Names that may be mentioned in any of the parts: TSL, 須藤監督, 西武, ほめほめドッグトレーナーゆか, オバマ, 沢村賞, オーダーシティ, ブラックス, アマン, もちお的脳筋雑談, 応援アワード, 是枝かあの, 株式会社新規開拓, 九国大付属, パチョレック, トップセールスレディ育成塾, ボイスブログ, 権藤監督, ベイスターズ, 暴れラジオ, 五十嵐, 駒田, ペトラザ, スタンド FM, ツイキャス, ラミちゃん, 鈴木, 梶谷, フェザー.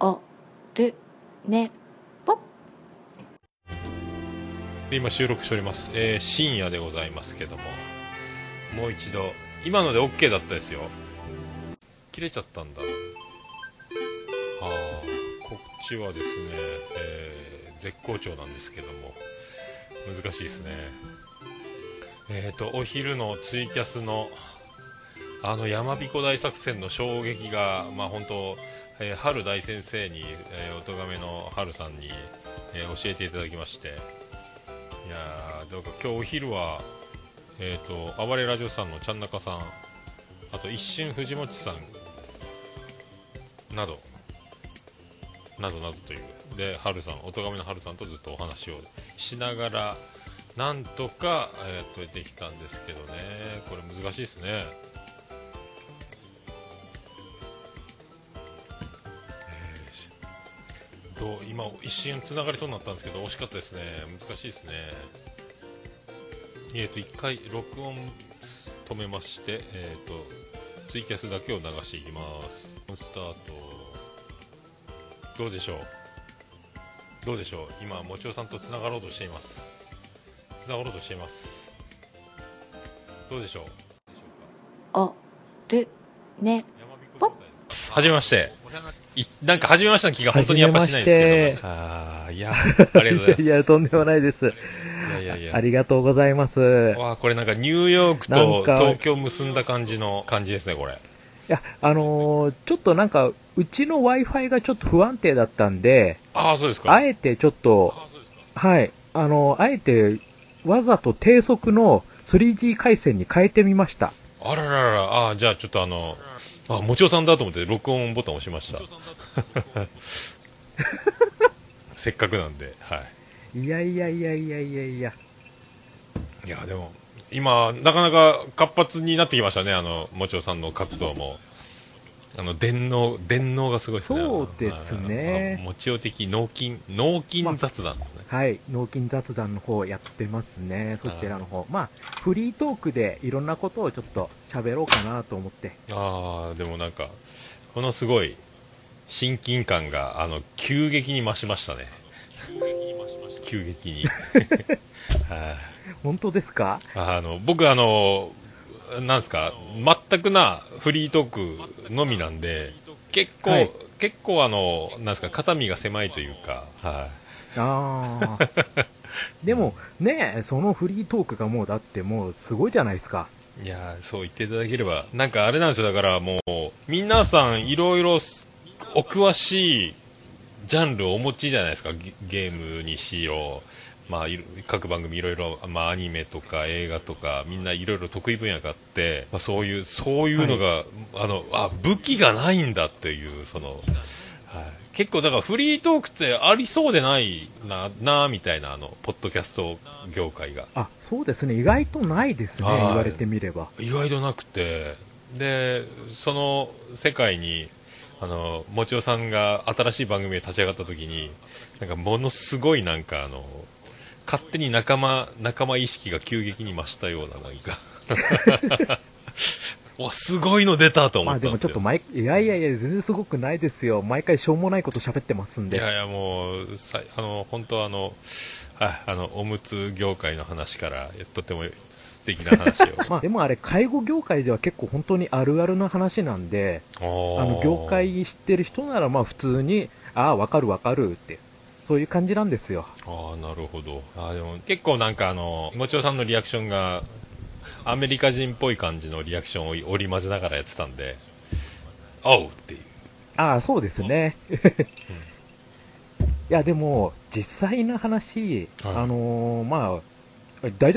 おるねぽ。今収録しております、深夜でございますけども、もう一度今ので OK だったですよ。切れちゃったんだ。こっちはですね、絶好調なんですけども難しいですね。お昼のツイキャスのあの山彦大作戦の衝撃が、まあ、本当、春大先生に、おとがめの春さんに、教えていただきまして、いやー、どうか今日お昼は、暴れラジオさんのちゃんなかさん、あと一瞬藤持さんなどなどなどというで、春さん、おとがめの春さんとずっとお話をしながらなんとか、できたんですけどね。これ難しいですね。今一瞬つながりそうになったんですけど惜しかったですね。難しいですね。一回録音止めまして、ツイキャスだけを流していきます。スタート。どうでしょう。今もちおさんとつながろうとしています。どうでしょう。おるねぽ。はじめまして。なんか初めましての気が本当にやっぱしないですけど、ありがとうございます。いや、とんでもないです。いやありがとうございます。わあ、これなんかニューヨークと東京結んだ感じですね、これ。いや、ちょっとなんかうちの Wi-Fi がちょっと不安定だったんで、そうですか。あえてちょっと、はい、あえてわざと低速の 3G 回線に変えてみました。あらららら。じゃあちょっともちおさんだと思って録音ボタン押しました。せっかくなんで、はい。いやでも今なかなか活発になってきましたね。もちおさんの活動も電脳がすごいですね。そうですね。もちお的脳筋雑談ですね。まあ、はい、脳筋雑談の方やってますね。そちらの方、フリートークでいろんなことをちょっと喋ろうかなと思って。でもなんかこのすごい親近感が急激に増しましたね。急激に。本当ですか？僕なんですか、全くなフリートークのみなんで、結構なんですか、肩身が狭いというか、でもね、そのフリートークがもうだってもうすごいじゃないですか。いや、そう言っていただければ。なんかあれなんですよ、だからもう皆さんいろいろお詳しいジャンルをお持ちじゃないですか。ゲームにしよう、各番組いろいろ、アニメとか映画とかみんないろいろ得意分野があって、そういうのが、武器がないんだっていう結構だからフリートークってありそうでないなみたいな、ポッドキャスト業界が。そうですね、意外とないですね。言われてみれば意外となくて、でその世界にもちおさんが新しい番組で立ち上がった時になんかものすごいなんか勝手に仲間意識が急激に増したような、なんかすごいの出たと思ったんですよ。でもちょっといや全然すごくないですよ。毎回しょうもないこと喋ってますんで。いやもう本当おむつ業界の話からとても素敵な話をでもあれ介護業界では結構本当にあるあるの話なんで、業界知ってる人なら普通にわかるってそういう感じなんですよ。なるほど。でも結構なんかもちおさんのリアクションがアメリカ人っぽい感じのリアクションを織り交ぜながらやってたんで、おうっていう。そうですね。いやでも実際の話、大丈夫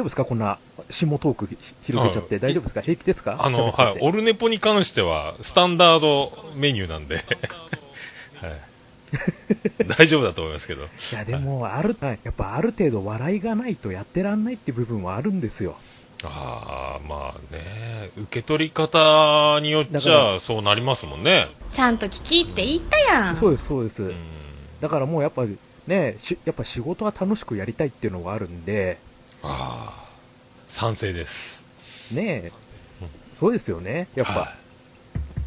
ですか、こんな下トーク広げちゃって、大丈夫ですか、平気ですか。オルネポに関してはスタンダードメニューなんで、はい大丈夫だと思いますけど。いやでもやっぱある程度笑いがないとやってらんないっていう部分はあるんですよ。受け取り方によっちゃそうなりますもんね。ちゃんと聞きって言ったやん。そうです、だからもうやっぱね、やっぱ仕事は楽しくやりたいっていうのがあるんで。賛成ですね。そうですよね。やっぱ、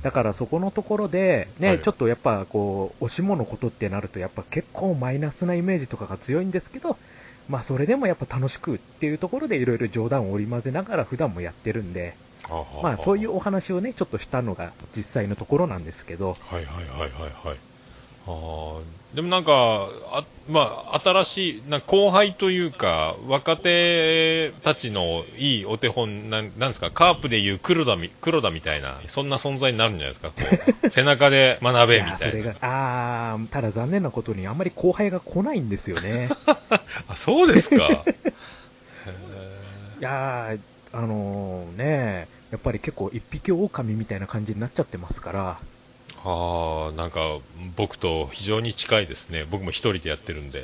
だからそこのところで、ね、はい、ちょっとやっぱこうおしものことってなるとやっぱ結構マイナスなイメージとかが強いんですけど、まあ、それでもやっぱ楽しくっていうところでいろいろ冗談を織り交ぜながら普段もやってるんで、まあ、そういうお話をねちょっとしたのが実際のところなんですけど、はいはいはいはいはい。あでもなんかまあ、新しいなんか後輩というか若手たちのいいお手本なんですか、カープでいう黒田みたいなそんな存在になるんじゃないですか、こう背中で学べみたいな。それがただ残念なことにあんまり後輩が来ないんですよね。あ、そうですか。いやね、やっぱり結構一匹狼みたいな感じになっちゃってますから。なんか僕と非常に近いですね。僕も一人でやってるんで。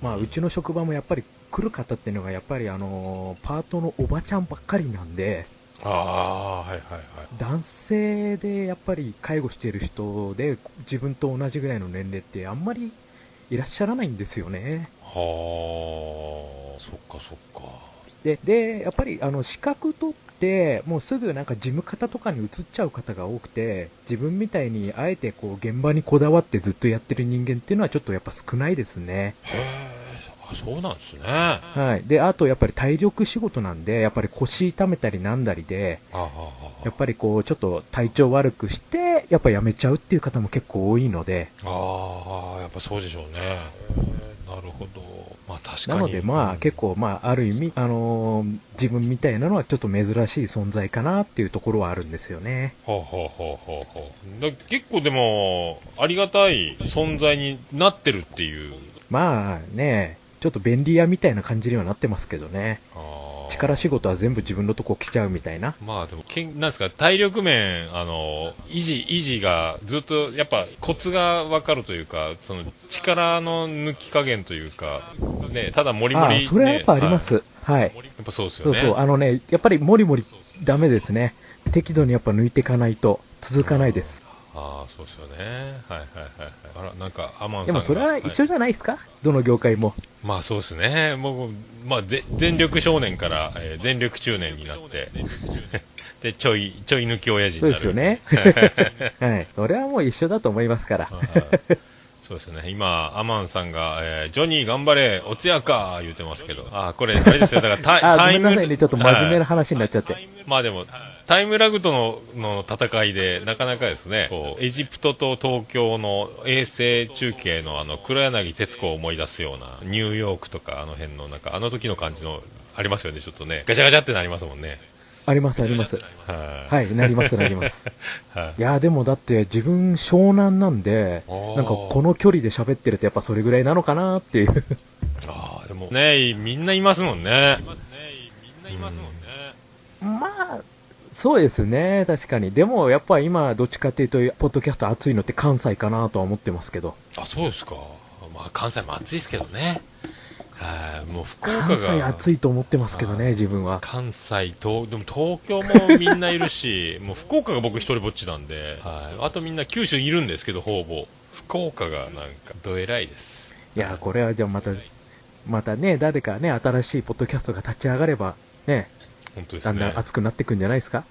まあ、うちの職場もやっぱり来る方っていうのがやっぱりパートのおばちゃんばっかりなんで、はいはいはい、男性でやっぱり介護している人で自分と同じぐらいの年齢ってあんまりいらっしゃらないんですよね。そっかそっか。でやっぱり資格とでもうすぐなんか事務方とかに移っちゃう方が多くて、自分みたいにあえてこう現場にこだわってずっとやってる人間っていうのはちょっとやっぱ少ないですね。あ、そうなんですね。はい。であとやっぱり体力仕事なんでやっぱり腰痛めたりなんだりで、やっぱりこうちょっと体調悪くしてやっぱやめちゃうっていう方も結構多いので。やっぱそうでしょうね。なるほど。まあ、確かになので、まあ、結構、まあ、ある意味、自分みたいなのはちょっと珍しい存在かなっていうところはあるんですよね。結構でもありがたい存在になってるっていう、まあね、ちょっと便利屋みたいな感じにはなってますけどね。力仕事は全部自分のとこ来ちゃうみたいな。まあでもなんですか、体力面維持がずっとやっぱコツが分かるというか、その力の抜き加減というか、ね、ただモリモリ、ね、それはやっぱあります。はい。やっぱそうですよね。そうそう、ね、やっぱりモリモリダメですね。適度にやっぱ抜いていかないと続かないです。そうですよね。はいはいはい。あら、なんかアマンさんが。でもそれは一緒じゃないですか、はい、どの業界も。まあそうですね。もうまあ全力少年から、全力中年になって、でちょい抜き親父になる。そうですよね。はい。それはもう一緒だと思いますから。そうですね。今アマンさんが、ジョニー頑張れおつやか言ってますけど、これあれですよ。だからタイムラグでちょっと真面目な話になっちゃって。まあでもタイムラグとの戦いでなかなかですね。こうエジプトと東京の衛星中継の黒柳徹子を思い出すようなニューヨークとかあの辺のなんかあの時の感じのありますよね。ちょっとねガチャガチャってなりますもんね。ありますあります。はい、なりますいやでもだって自分湘南なんで、なんかこの距離で喋ってるとやっぱそれぐらいなのかなっていう。でもね、みんないますもんね。まあそうですね、確かに。でもやっぱ今どっちかっていうとポッドキャスト熱いのって関西かなとは思ってますけど。そうですか。まあ関西も熱いですけどね。もう福岡が関西暑いと思ってますけどね、自分は。関西とでも東京もみんないるし、もう福岡が僕一人ぼっちなんで、あとみんな九州いるんですけど、ほぼ福岡がなんかどえらいです。いやこれはじゃあまたね、誰かね新しいポッドキャストが立ち上がればね。本当ですね、だんだん熱くなっていくんじゃないですか。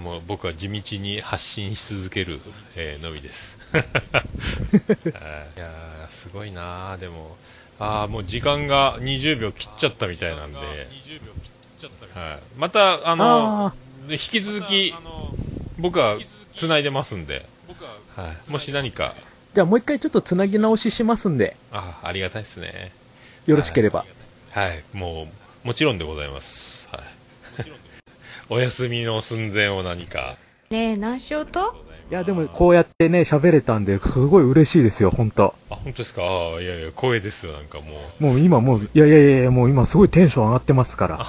もう僕は地道に発信し続ける、のみです。いやすごいな。でももう時間が20秒切っちゃったみたいなんで、また引き続き僕はつないでますんで、もし何かじゃあもう一回ちょっとつなぎ直ししますんで。ありがたいですね。よろしければ。もちろんでございます。お休みの寸前を何か。ねえ、何しようと？いやでもこうやってね喋れたんですごい嬉しいですよ、本当。本当ですか。いやいや光栄ですよ。なんかもう今もういやもう今すごいテンション上がってますから。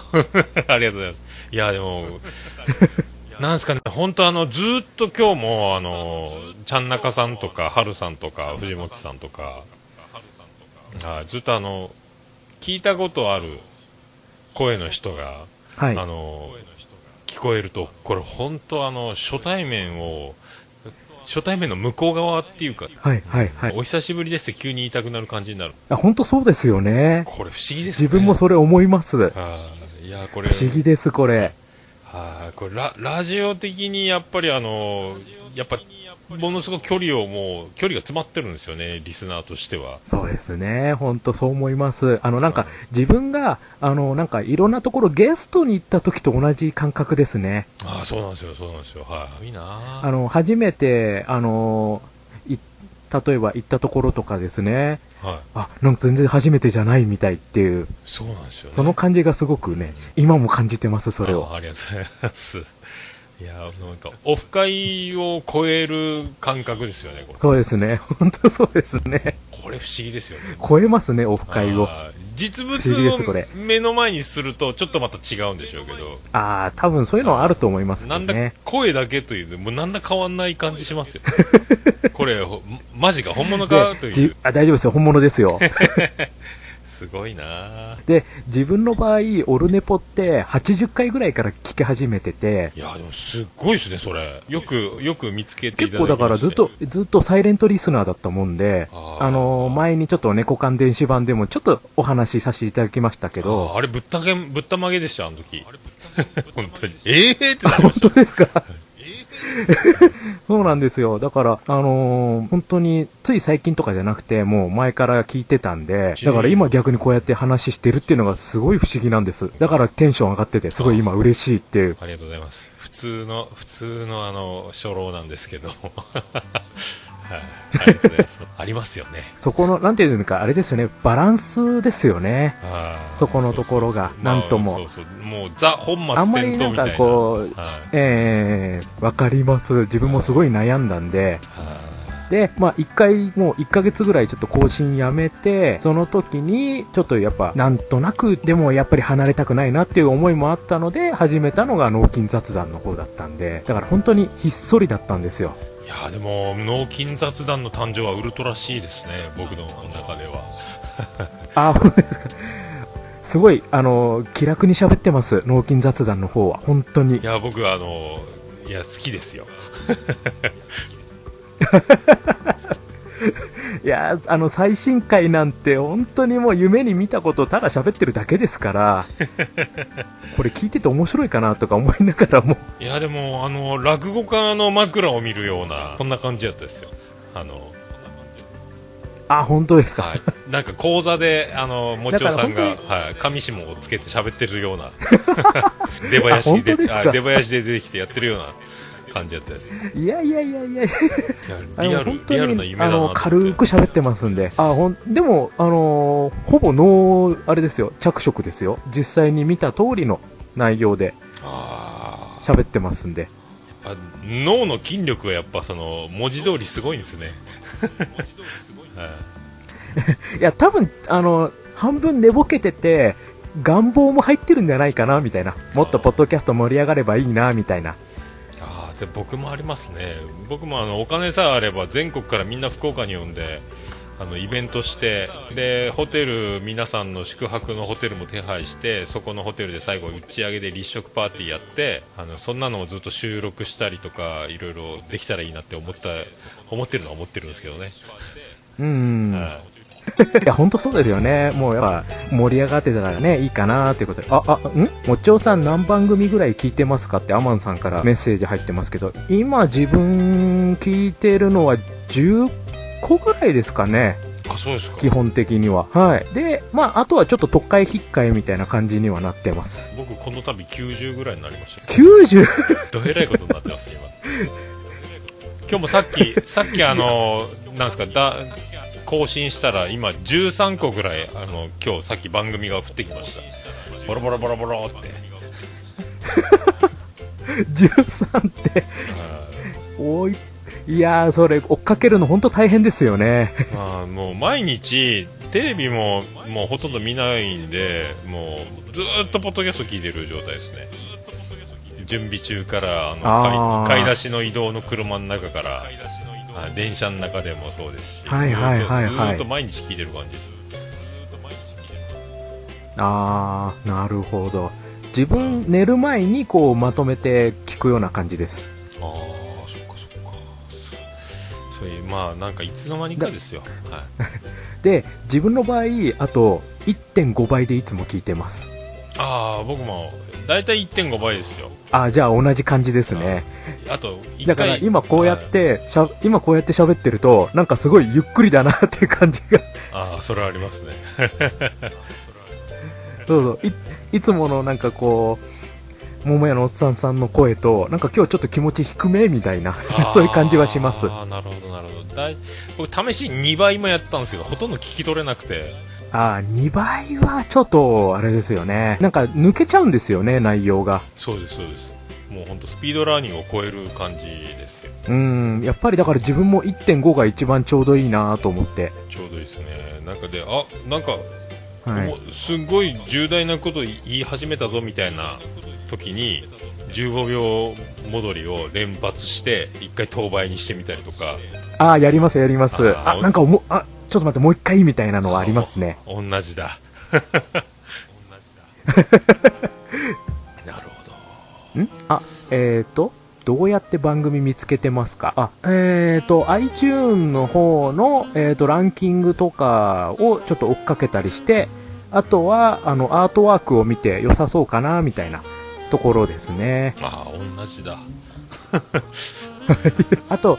ありがとうございます。いやでもなんですかね、本当ずっと今日もちゃんなかさんとかはるさんとか藤本さんとかずっと聞いたことある声の人が、はい、聞こえると、これ本当初対面の向こう側っていうか、お久しぶりですって急に言いたくなる感じになる。本当そうですよね。これ不思議ですね。自分もそれ思います。いやこれ不思議です、これ。これ ラジオ的にやっぱりやっぱものすごく距離が詰まってるんですよね、リスナーとしては。そうですね、本当そう思います。なんか自分がなんかいろんなところゲストに行った時と同じ感覚ですね。あ、そうなんですよ、そうなんですよ。はい、いいな。初めて例えば行ったところとかですね、はい、なんか全然初めてじゃないみたいっていう、そうなんですよ、ね、その感じがすごくね、今も感じてます、それを。ありがとうございます。いや、なんかオフ会を超える感覚ですよね、これ。そうですね、本当そうですね。これ不思議ですよね。超えますね、オフ会を。実物を目の前にするとちょっとまた違うんでしょうけど、多分そういうのはあると思いますけどね。なんだ声だけという、もう何ら変わんない感じしますよ。これマジか、本物かという。大丈夫ですよ、本物ですよ。すごいな。で、自分の場合オルネポって80回ぐらいから聞き始めてて、いやでもすごいですね、それ。よく見つけていただきまして。結構だからずっとサイレントリスナーだったもんで、前にちょっと猫缶電子版でもちょっとお話しさせていただきましたけど、あれぶったまげでした、あの時。本当にってなりました。本当ですか。そうなんですよ。だから本当につい最近とかじゃなくて、もう前から聞いてたんで、だから今逆にこうやって話してるっていうのがすごい不思議なんです。だからテンション上がってて、すごい今嬉しいっていう。ありがとうございます。普通の初老なんですけど。ありますよね。そこのなんていうかあれですよね、バランスですよね。そこのところがなんとも、もうザ本末転倒みたいな。あんまりなんかこう、わかります。自分もすごい悩んだんで。で、一回もう1ヶ月ぐらいちょっと更新やめて、その時にちょっとやっぱなんとなくでもやっぱり離れたくないなっていう思いもあったので始めたのが脳筋雑談の方だったんで、だから本当にひっそりだったんですよ。いやでも脳筋雑談の誕生はウルトラしいですね、僕の中では。そうですか。すごい気楽に喋ってます、脳筋雑談の方は。本当に、いや僕はいや好きですよ。いや最新回なんて本当にもう夢に見たことをただ喋ってるだけですから、これ聞いてて面白いかなとか思いながらも。いやでも落語家の枕を見るようなこんな感じだったですよ。本当ですか。はい、なんか講座でもちおさんが、紙下をつけて喋ってるような。出囃子で出てきてやってるような感じだったです。いやいやいやいや、リアルな夢だな。軽く喋ってますんで。でもほぼあれですよ、着色ですよ。実際に見た通りの内容で喋ってますんで。脳の筋力はやっぱその文字通りすごいんですね。いや多分半分寝ぼけてて願望も入ってるんじゃないかなみたいな、もっとポッドキャスト盛り上がればいいなみたいな。僕もありますね。僕もお金さえあれば全国からみんな福岡に呼んでイベントして、でホテル、皆さんの宿泊のホテルも手配して、そこのホテルで最後打ち上げで立食パーティーやって、そんなのをずっと収録したりとかいろいろできたらいいなって思ってるのは思ってるんですけどね。いや本当そうですよね。もうやっぱ盛り上がってたからね、いいかなーということで。もちおさん何番組ぐらい聞いてますかってアマンさんからメッセージ入ってますけど、今自分聞いてるのは10個ぐらいですかね。そうですか。基本的には、で、あとはちょっと特会引っかえみたいな感じにはなってます。僕この度90ぐらいになりました。 90? どえらいことになってます今。今日もさっきなんですか更新したら今13個ぐらい今日さっき番組が降ってきました。ボロボロボロボロって。13って多い。いやーそれ追っかけるの本当大変ですよね。もう毎日テレビもうほとんど見ないんで、もうずっとポッドキャスト聞いてる状態ですね。準備中から買い出しの移動の車の中から電車の中でもそうですし、ずっと毎日聞いてる感じです。なるほど。自分寝る前にこうまとめて聞くような感じです。そっかそっか。そういうなんかいつの間にかですよ。で自分の場合あと 1.5 倍でいつも聞いてます。僕も大体 1.5 倍ですよ。あ、じゃあ同じ感じですね。あと1回だから今こうやって、はい、今こうやって喋ってるとなんかすごいゆっくりだなっていう感じが。ああ、それはありますね。そうそう、いつものなんかこう桃屋のおっさんさんの声となんか今日ちょっと気持ち低めみたいなそういう感じはします。ああ、なるほどなるほど。僕試しに2倍もやったんですけどほとんど聞き取れなくて。ああ、2倍はちょっとあれですよね、なんか抜けちゃうんですよね内容が。そうですそうです、もう本当スピードラーニングを超える感じですよ。うん、やっぱりだから自分も 1.5 が一番ちょうどいいなと思って。ちょうどいいですね。なんかで、あ、なんかはい、すごい重大なこと言い始めたぞみたいな時に15秒戻りを連発して1回等倍にしてみたりとか。ああ、やりますやります。あ、なんかあ、ちょっと待って、もう一回みたいなのはありますね。同じだ。なるほど。んあ、どうやって番組見つけてますか？あ、iTunes の方の、ランキングとかをちょっと追っかけたりして、あとは、アートワークを見て良さそうかな、みたいなところですね。ああ、同じだ。あと、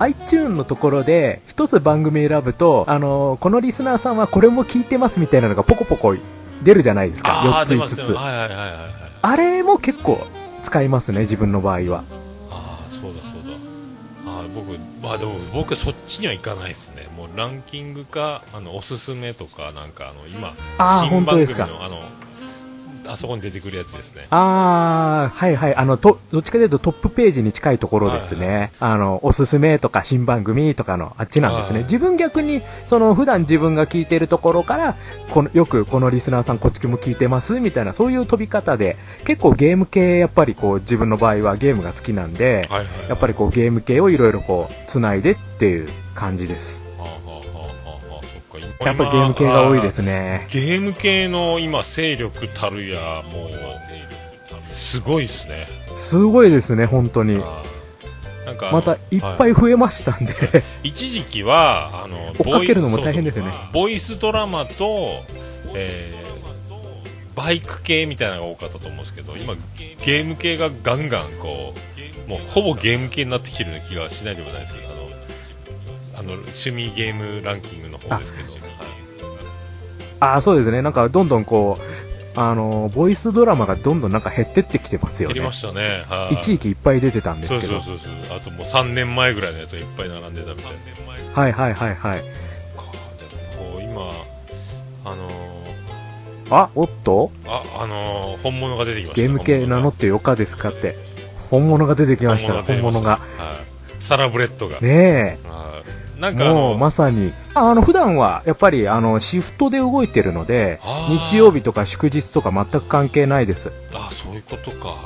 iTunes のところで、一つ番組選ぶと、このリスナーさんはこれも聞いてますみたいなのがポコポコ出るじゃないですか。4つ5つ。はいはいはいはい。あれも結構、使いますね自分の場合は。ああ、そうだそうだ。ああ、僕、まあでも僕そっちには行かないですね。もうランキングかおすすめとかなんか今新番組のあそこに出てくるやつですね。ああ、はいはい、どっちかというとトップページに近いところですね。はいはい、おすすめとか新番組とかのあっちなんですね。自分逆に普段自分が聞いてるところからよくこのリスナーさんこっちも聞いてますみたいなそういう飛び方で結構ゲーム系やっぱりこう自分の場合はゲームが好きなんで、はいはいはい、やっぱりこうゲーム系をいろいろこうつないでっていう感じです。やっぱりゲーム系が多いですね。ゲーム系の今勢力たるやもうすごいですね。すごいですね本当に。なんかまたいっぱい増えましたんで、はい、一時期は追っかけるのも大変ですよね。ボイスドラマと、バイク系みたいなのが多かったと思うんですけど今ゲーム系がガンガンこうもうほぼゲーム系になってきてる気がしないでもないですけど趣味ゲームランキングの方ですけど。ああ、そうですね。なんかどんどんこうボイスドラマがどんどんなんか減ってってきてますよね。減りましたね。はい。一時期いっぱい出てたんですけど。そうそうそうそう。あともう3年前ぐらいのやつがいっぱい並んでたみたいな。はいはいはいはい。こう今あ、おっと？あ、本物が出てきました。ゲーム系名乗ってよかですかって。本物が出てきました。本物が。はい。サラブレッドが。ねえ。なんかもうまさに普段はやっぱりシフトで動いてるので日曜日とか祝日とか全く関係ないです。あ、そういうことか。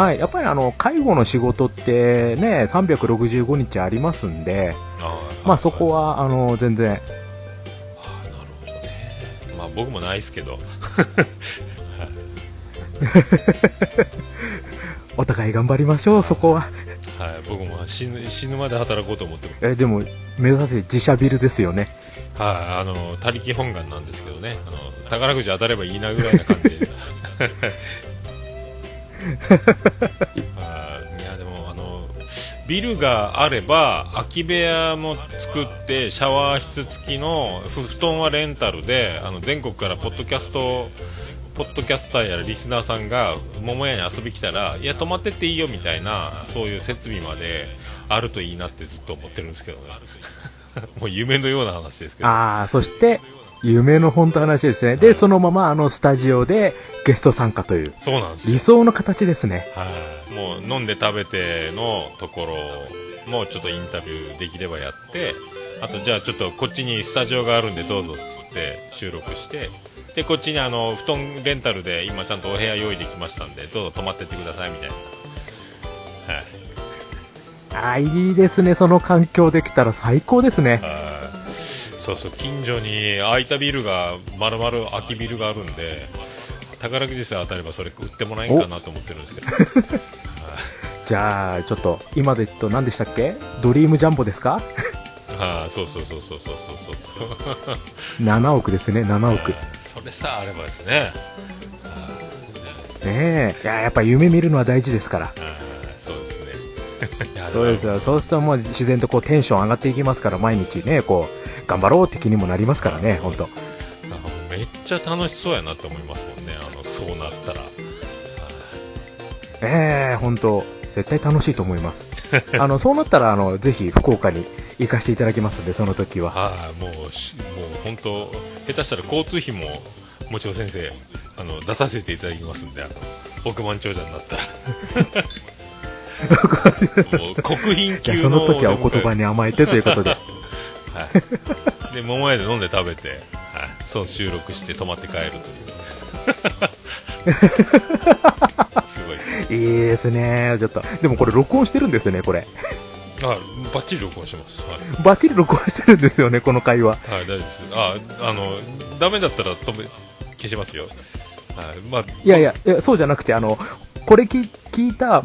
はい、やっぱり介護の仕事ってね365日ありますんで、まあそこは全然。あ、なるほどね。まあ僕もないですけど。お互い頑張りましょうそこは。はい、僕も死ぬまで働こうと思ってます。でも目指せ自社ビルですよね。はい、他力本願なんですけどね。宝くじ当たればいいなぐらいな感じで。いやでもビルがあれば空き部屋も作ってシャワー室付きの布団はレンタルで全国からポッドキャスターやリスナーさんが桃屋に遊び来たらいや泊まってっていいよみたいなそういう設備まであるといいなってずっと思ってるんですけど、ね、もう夢のような話ですけど。ああ、そして夢の本当話ですね。で、そのままスタジオでゲスト参加という。そうなんです。理想の形ですね。はい。もう飲んで食べてのところもちょっとインタビューできればやって、あとじゃあちょっとこっちにスタジオがあるんでどうぞっつって収録して。でこっちに布団レンタルで今ちゃんとお部屋用意できましたんでどうぞ泊まってってくださいみたいな、はい、いいですね。その環境できたら最高ですね。そうそう、近所に空いたビルが丸々空きビルがあるんで宝くじさえ当たればそれ売ってもらえんかなと思ってるんですけど。じゃあちょっと今で言うと何でしたっけ、ドリームジャンボですか。ああ、そうそうそうそうそう7億ですね、7億。それさえあればですね。ねえ、やっぱ夢見るのは大事ですから。そうですね。そうですよ。そうするともう自然とこうテンション上がっていきますから、毎日ね、こう頑張ろうって気にもなりますからね、本当。めっちゃ楽しそうやなって思いますもんね。そうなったら。本当絶対楽しいと思います。そうなったらぜひ福岡に行かせていただきますので、その時は。もう本当下手したら交通費ももちろん先生出させていただきますんで、億万長者になったら。もう国賓級の。その時はお言葉に甘えてということで。はい。で桃屋で飲んで食べて、はい、そう収録して泊まって帰るという。すごいですね。いいですね。ちょっとでもこれ録音してるんですよね、これ。バッチリ録音してます、はい、バッチリ録音してるんですよね、この会話。はい、大丈夫です。ダメだったら消しますよ、はい。いやそうじゃなくて、これ聞いた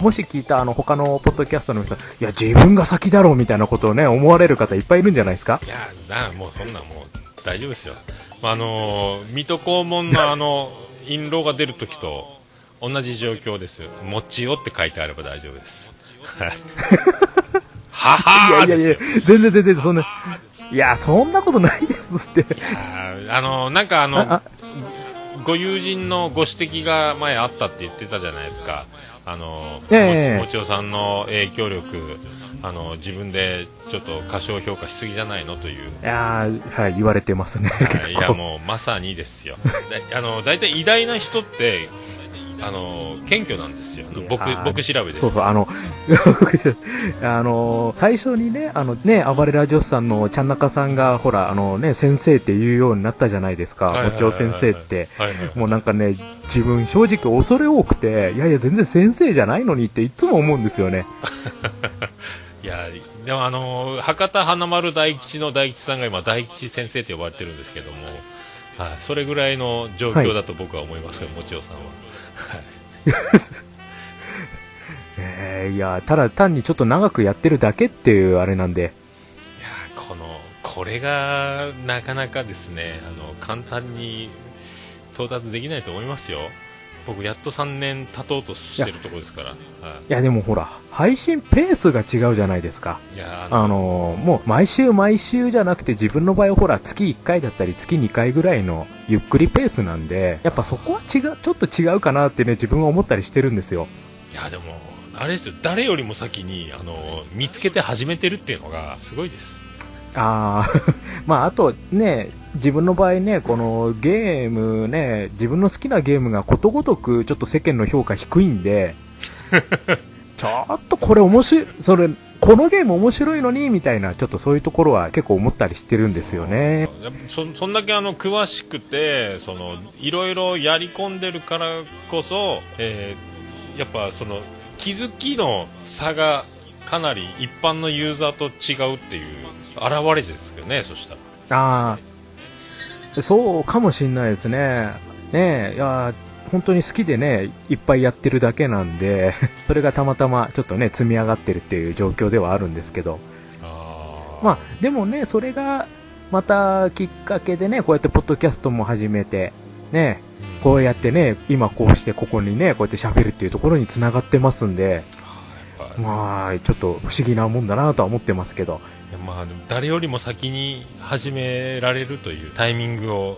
他のポッドキャストの人、いや自分が先だろうみたいなことをね思われる方いっぱいいるんじゃないですか。いやもうそんなもう大丈夫ですよ。水戸黄門の印籠が出るときと同じ状況ですよ。もちよって書いてあれば大丈夫です。ははーですよ。全然そんな、いやそんなことないですって。なんかご友人のご指摘が前あったって言ってたじゃないですか。もちよさんの影響力、自分でちょっと過小評価しすぎじゃないのという。いや、はい、言われてますね。いやもうまさにですよ。だいたい偉大な人って謙虚なんですよ。僕調べです。そうそう、最初にね、暴れラジオスさんのちゃんなかさんがほら先生って言うようになったじゃないですか。もちろん先生って、もうなんかね、自分正直恐れ多くて、いや全然先生じゃないのにっていつも思うんですよね。いやでも博多華丸大吉の大吉さんが今大吉先生って呼ばれてるんですけども、はい、それぐらいの状況だと僕は思いますよ、もちろんさんは。いやただ単にちょっと長くやってるだけっていうあれなんで、いやこれがなかなかですね、簡単に到達できないと思いますよ。僕やっと3年経とうとしてるところですから。いやでもほら配信ペースが違うじゃないですか。いやもう毎週じゃなくて、自分の場合はほら月1回だったり月2回ぐらいのゆっくりペースなんで、やっぱそこはちょっと違うかなってね自分は思ったりしてるんですよ。いやでもあれですよ、誰よりも先に見つけて始めてるっていうのがすごいです。まああとね、自分の場合ね、このゲームね、自分の好きなゲームがことごとくちょっと世間の評価低いんで、ちょっとこれ面白い、それこのゲーム面白いのにみたいな、ちょっとそういうところは結構思ったりしてるんですよね。そんだけ詳しくていろいろやり込んでるからこそ、やっぱ気づきの差がかなり一般のユーザーと違うっていう表れですよね。そしたらそうかもしれないですね。いや本当に好きでねいっぱいやってるだけなんで、それがたまたまちょっとね積み上がってるっていう状況ではあるんですけど、まあでもね、それがまたきっかけでね、こうやってポッドキャストも始めてね、こうやってね今こうしてここにねこうやって喋るっていうところに繋がってますんで、まあちょっと不思議なもんだなとは思ってますけど、誰よりも先に始められるというタイミングを、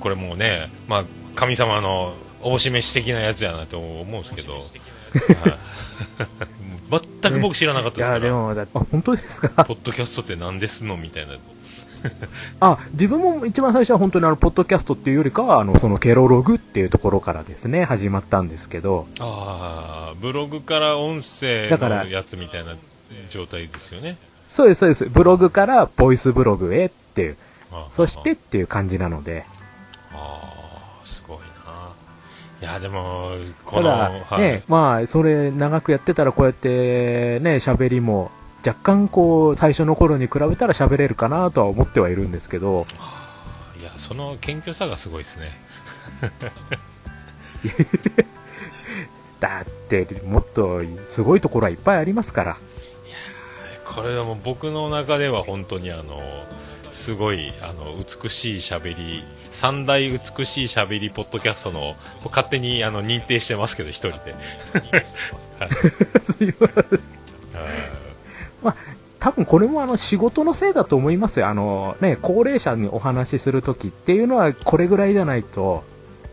これもうね、神様のお示し的なやつやなと思うんですけど、全く僕知らなかったですから。いやでも本当ですか。ポッドキャストって何ですのみたいな。自分も一番最初は本当にポッドキャストっていうよりかはそのケロログっていうところからですね始まったんですけど、ブログから音声のやつみたいな状態ですよね。そうですブログからボイスブログへっていう、そしてっていう感じなので。すごいな。いやでもただね、それ長くやってたらこうやってね喋りも若干こう最初の頃に比べたら喋れるかなとは思ってはいるんですけど、いやその謙虚さがすごいですね。だってもっとすごいところはいっぱいありますから。これはもう僕の中では本当にすごい美しいしゃべり三大美しいしゃべりポッドキャストの勝手に認定してますけど一人でまあ多分これも仕事のせいだと思いますよ。ね、高齢者にお話しするときっていうのはこれぐらいじゃないと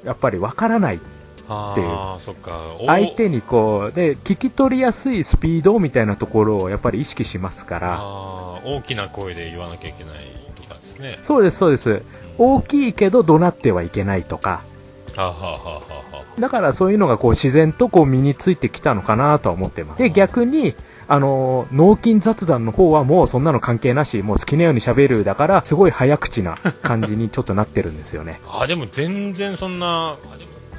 やっぱりわからないっていう。あ、そっか。相手にこうで聞き取りやすいスピードみたいなところをやっぱり意識しますから、あ、大きな声で言わなきゃいけないとかですね。そうですそうです、うん、大きいけど怒鳴ってはいけないとか、はははは。だからそういうのがこう自然とこう身についてきたのかなとは思ってます。で逆に脳筋雑談の方はもうそんなの関係なし、もう好きなように喋るだからすごい早口な感じにちょっとなってるんですよねあ、でも全然そんな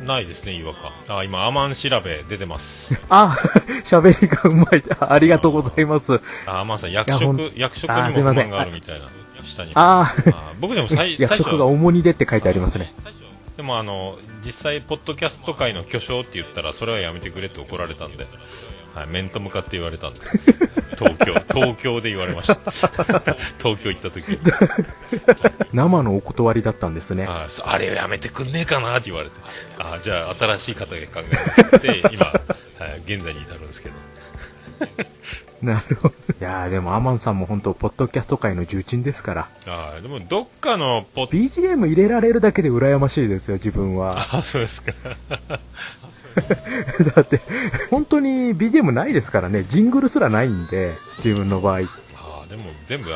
ないですね、違和感。あ、今アマン調べ出てます。あ、喋りがうまい。 ありがとうございます。あ、アマンさん役職にも不満があるみたいな。下に僕でも役職が重荷でって書いてありますね。でも実際ポッドキャスト界の巨匠って言ったらそれはやめてくれって怒られたんで、はい、面と向かって言われたんです東京で言われました東京行った時に生のお断りだったんですね。 あれやめてくんねえかなって言われて、あ、じゃあ新しい方が考えまして今、はい、現在に至るんですけどなるほど。いやでもアマンさんも本当ポッドキャスト界の重鎮ですから。あ、でもどっかのBGM 入れられるだけで羨ましいですよ、自分は。あ、そうですかだって本当に BGM ないですからね、ジングルすらないんで自分の場合。あ、でも全部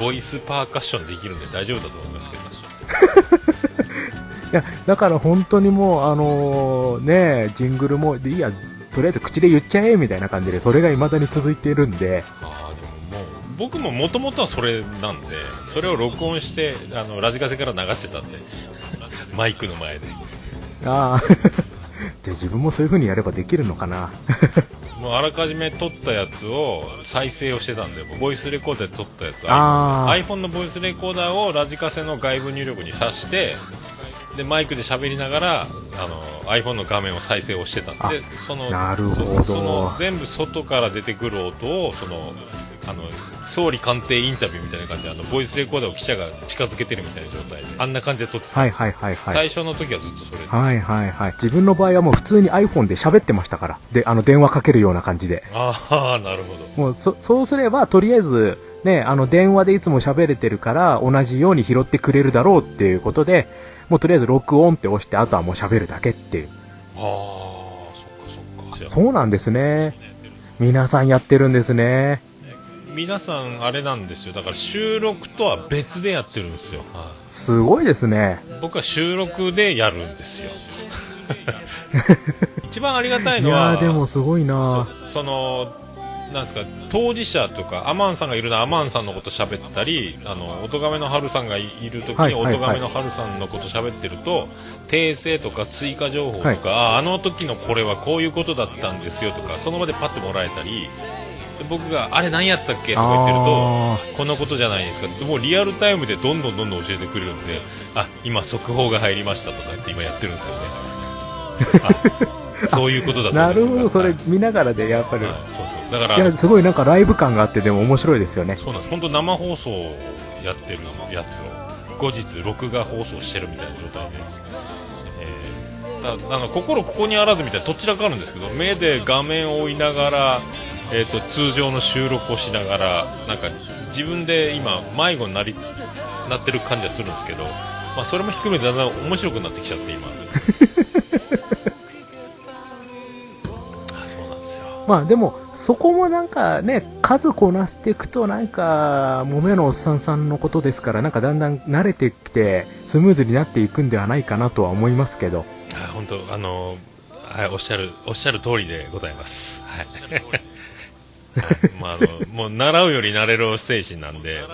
ボイスパーカッションできるんで大丈夫だと思いますけどいやだから本当にもうね、ジングルもいいや、とりあえず口で言っちゃえみたいな感じでそれが未だに続いているんで。あ、でももう僕ももともとはそれなんで、それを録音してラジカセから流してたんでマイクの前で。あじゃあ自分もそういう風にやればできるのかなもうあらかじめ撮ったやつを再生をしてたんで、ボイスレコーダーで撮ったやつ、 iPhone のボイスレコーダーをラジカセの外部入力に挿して、でマイクで喋りながらiPhone の画面を再生をしてたんで、なるほど。その全部外から出てくる音を総理官邸インタビューみたいな感じでボイスレコーダーを記者が近づけてるみたいな状態であんな感じで撮ってたんです。はいはいはいはい。最初の時はずっとそれで。はいはいはい。自分の場合はもう普通に iPhone で喋ってましたから。で電話かけるような感じで。ああ、なるほど。もうそうすればとりあえずね、電話でいつも喋れてるから同じように拾ってくれるだろうっていうことで、もうとりあえず録音って押してあとはもう喋るだけっていう。ああ、そっかそっか。そうなんですね。皆さんやってるんですね。皆さんあれなんですよ、だから収録とは別でやってるんですよ、はい、すごいですね。僕は収録でやるんですよ一番ありがたいのは、いやでもすごいな、なんですか、当事者とかアマンさんがいるな、アマンさんのこと喋ったり、おとがめのハルさんがいるときにおとがめのハルさんのこと喋ってると、はいはいはい、訂正とか追加情報とか、はい、あの時のこれはこういうことだったんですよとかその場でパッともらえたり、僕があれ何やったっけとか言ってるとこんなことじゃないですか、もうリアルタイムでどんどん教えてくれるんで、あ、今速報が入りましたとかって今やってるんですよねあ、そういうことだそうです。なるほど、それ見ながらでやっぱり、はい、そうそう、だからいやすごいなんかライブ感があって、でも面白いですよね。そうなんです、本当生放送をやってるやつを後日録画放送してるみたいな状態で、心ここにあらずみたいな、どちらかあるんですけど、目で画面を追いながら通常の収録をしながら、なんか自分で今迷子になってる感じはするんですけど、まあ、それも含めてだんだん面白くなってきちゃって今あ、そうなんですよ。まあでもそこもなんかね、数こなしていくとなんかもめのおっさんさんのことですから、なんかだんだん慣れてきてスムーズになっていくんではないかなとは思いますけど。あ、本当はい、おっしゃる通りでございます。はい。まあもう習うより慣れろ精神なんで、はい、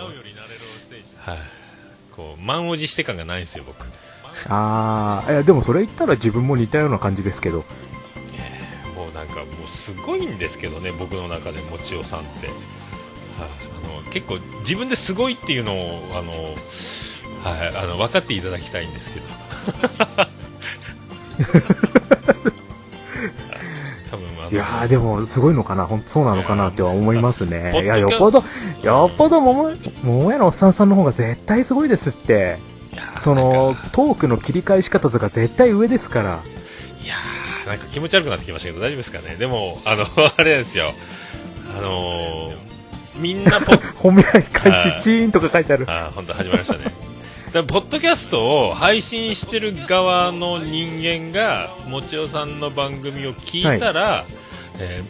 こう満を持して感がないんですよ僕。ああ、いやでもそれ言ったら自分も似たような感じですけど、もうなんかもうすごいんですけどね、僕の中でもちおさんって、はい、結構自分ですごいっていうのをはい、分かっていただきたいんですけど。多分いややでもすごいのかな、そうなのかなっては思いますね。いやよっぽど桃屋のおっさんさんの方が絶対すごいですって。そのトークの切り返し方とか絶対上ですから。いやーなんか気持ち悪くなってきましたけど大丈夫ですかね。でもあれですよ、みんな褒め合い開始チーンとか書いてある。ああ本当始まりましたね。だポッドキャストを配信してる側の人間がもちおさんの番組を聞いたら、はい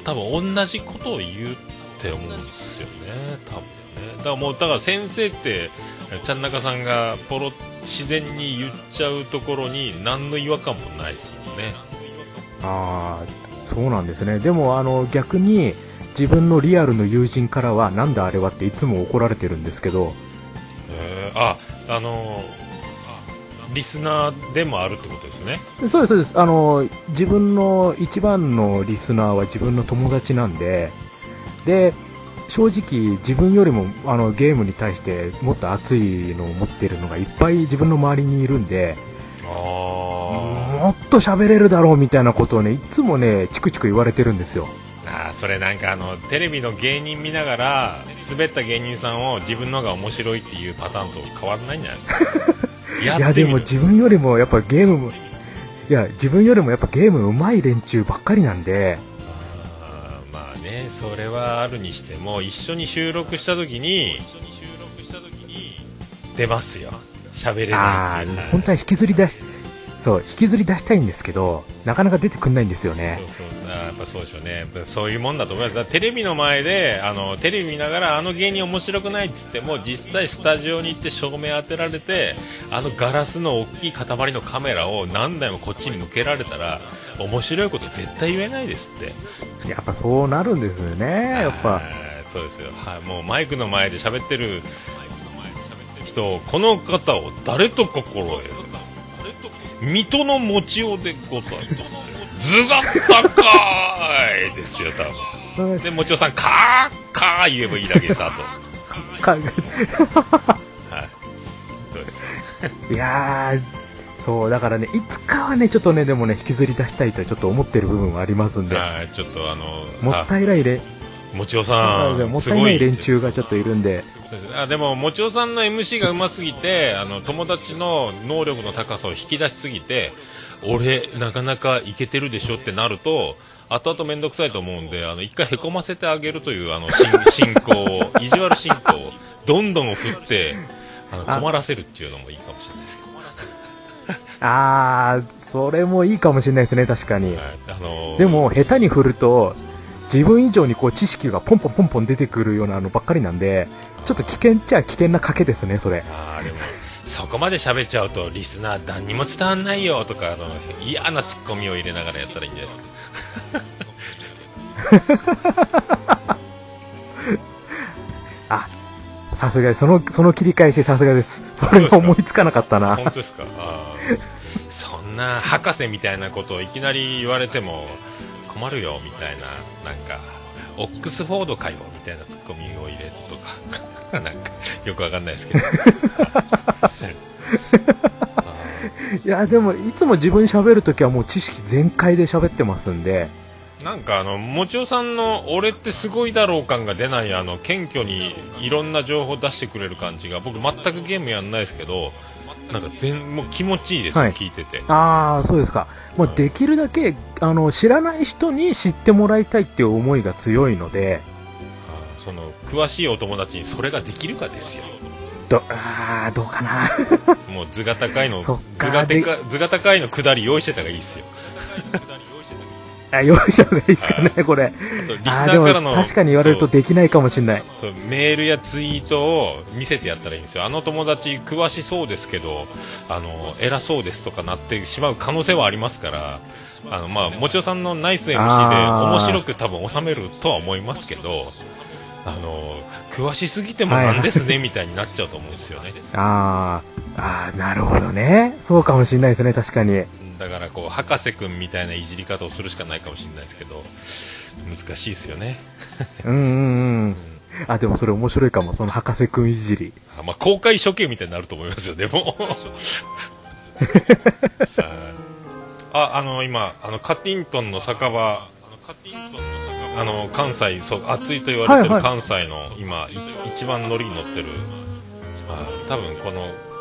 多分同じことを言うって思うんですよね。多分ね。だから先生ってちゃんなかさんがポロ自然に言っちゃうところに何の違和感もないですもんね。ああそうなんですね。でも逆に自分のリアルの友人からはなんだあれはっていつも怒られてるんですけど、リスナーでもあるってことですね。そうです、自分の一番のリスナーは自分の友達なんで、で正直自分よりもゲームに対してもっと熱いのを持ってるのがいっぱい自分の周りにいるんで、もっと喋れるだろうみたいなことをねいつもねチクチク言われてるんですよ。それなんかテレビの芸人見ながら滑った芸人さんを自分の方が面白いっていうパターンと変わらないんじゃないですか。いやでも自分よりもやっぱゲーム上手い連中ばっかりなんで。まあねそれはあるにしても一緒に収録した時に出ますよ喋れないっていう。本当は引きずり出したいんですけどなかなか出てくんないんですよね。そうやっぱそうでしょうね。そういうもんだと思います。テレビの前でテレビ見ながら芸人面白くないっつっても実際スタジオに行って照明当てられてガラスの大きい塊のカメラを何台もこっちに向けられたら面白いこと絶対言えないですって。やっぱそうなるんですよね。やっぱそうですよ。はい、もうマイクの前で喋ってる人この方を誰と心得る水戸のもちおでございますよ。図が高いですよ多分。でもちおさんカーカー言えばいいだけさと。カー。はい。そうです。いやーそうだからねいつかはねちょっとねでもね引きずり出したいとちょっと思ってる部分はありますんで。はいちょっともったいないで。もちおさんもったいない連中がちょっといるんで。でももちおさんの MC がうますぎて友達の能力の高さを引き出しすぎて俺なかなかイケてるでしょってなると後々めんどくさいと思うんで一回へこませてあげるという進行を意地悪進行をどんどん振って困らせるっていうのもいいかもしれないですけど。それもいいかもしれないですね確かに、はいでも下手に振ると自分以上にこう知識がポンポン出てくるようなのばっかりなんでちょっと危険っちゃ危険な賭けですねそれ。でもそこまで喋っちゃうとリスナー何にも伝わんないよとか嫌なツッコミを入れながらやったらいいんじゃないですか。あさすがですその切り返しさすがです。それも思いつかなかったな。本当ですか。そんな博士みたいなことをいきなり言われても困るよみたいななんかオックスフォードかよみたいなツッコミを入れるとかなんかよくわかんないですけど。いやでもいつも自分喋るときはもう知識全開で喋ってますんでなんかもちおさんの俺ってすごいだろう感が出ない謙虚にいろんな情報出してくれる感じが僕全くゲームやんないですけどなんかもう気持ちいいです、はい、聞いてて。そうですか。もうできるだけ知らない人に知ってもらいたいっていう思いが強いのでその詳しいお友達にそれができるかですよ。どうかな。もう図が高いの下り用意してた方がいいですよ。用意した方がいいですかねこれ。あとリスナーからの確かに言われるとできないかもしれない。そうメールやツイートを見せてやったらいいんですよ。友達詳しそうですけど偉そうですとかなってしまう可能性はありますからもちおさんのナイス MC で面白く多分収めるとは思いますけど詳しすぎてもなんですねみたいになっちゃうと思うんですよね。なるほどね。そうかもしれないですね確かに。だからこう博士くんみたいないじり方をするしかないかもしれないですけど難しいですよね。でもそれ面白いかもその博士くんいじり。公開処刑みたいになると思いますよでも。今カティントンの酒場関西、そう暑いと言われてる関西の、はいはい、今一番ノリに乗ってる、多分この、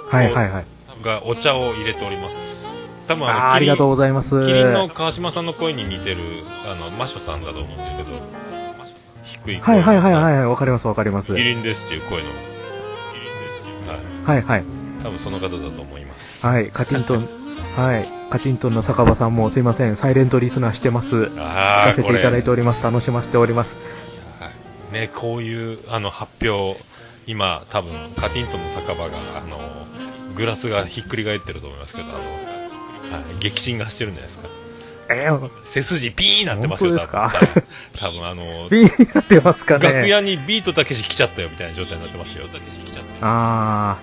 はいはいはい、がお茶を入れております。多分ありがとうございます。キリンの川島さんの声に似てるマショさんだと思うんですけど、低い声、はいはいはいはい、わかりますわかります。キリンですっていう声の、はいはい、多分その方だと思います。はい、カティントンはいカティントンの酒場さんもすいません、サイレントリスナーしてます。聞かせていただいております。楽しませておりますね。こういう発表、今多分カティントンの酒場がグラスがひっくり返ってると思いますけど、激震がしてるんじゃないですか。背筋ピーンなってますよ。多分ピーンなってますかね。楽屋にビートたけし来ちゃったよみたいな状態になってますよ。たけし来ちゃった。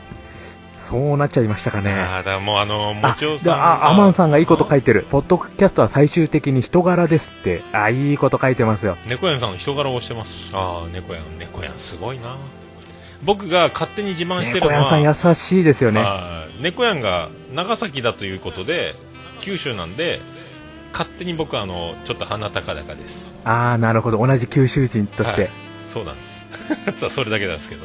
そうなっちゃいましたかね。だからもうもちおさんアマンさんがいいこと書いてる。ポッドキャストは最終的に人柄ですって。いいこと書いてますよ。猫やんさんの人柄を推してます。猫やんすごいな。僕が勝手に自慢してるのは猫やんさん優しいですよね。猫やんが長崎だということで、九州なんで勝手に僕はちょっと鼻高々です。なるほど、同じ九州人として、そうなんですそれだけなんですけど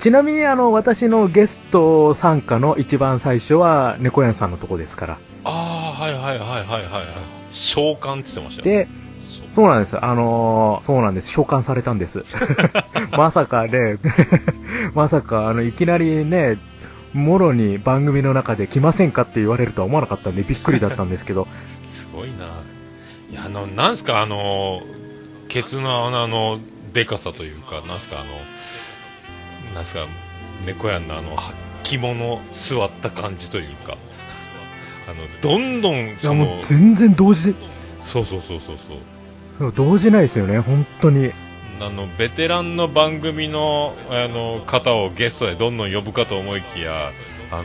ちなみに私のゲスト参加の一番最初は猫やんさんのとこですから。はいはいはいはいはい、召喚って言ってましたよ。でそうなんです、そうなんです、召喚されたんですまさかねまさかいきなりね、もろに番組の中で来ませんかって言われるとは思わなかったんでびっくりだったんですけどすごいな。いやなんすかケツの穴のでかさというか、なんすか猫やんの着物座った感じというか、どんどんそのもう全然動じ、そう動じないですよね。本当にベテランの番組の、方をゲストでどんどん呼ぶかと思いきや、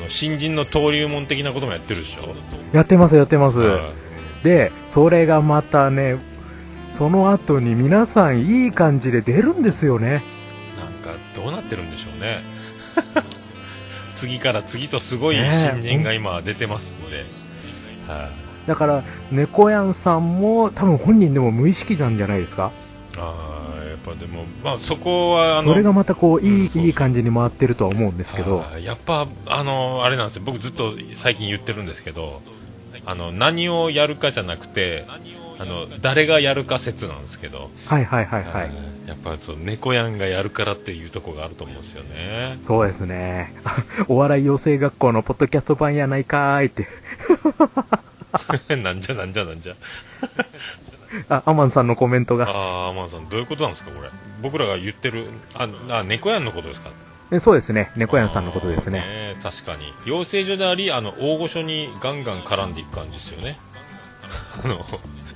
新人の登竜門的なこともやってるでしょ。やってます、でそれがまたね、その後に皆さんいい感じで出るんですよね。なんかどうなってるんでしょうね次から次とすごい新人が今出てますので、だから猫やんさんも多分本人でも無意識なんじゃないですか。でもそこはそれがまたこういい感じに回ってるとは思うんですけど、やっぱあれなんですよ。僕ずっと最近言ってるんですけど、何をやるかじゃなくて誰がやるか説なんですけど、やっぱそう猫やんがやるからっていうところがあると思うんですよね。そうですねお笑い養成学校のポッドキャスト版やないかーいってなんじゃアマンさんのコメントが、アマンさんどういうことなんですかこれ。僕らが言ってる猫やんのことですか。そうですね、猫やんさんのことですね。確かに養成所であり大御所にガンガン絡んでいく感じですよね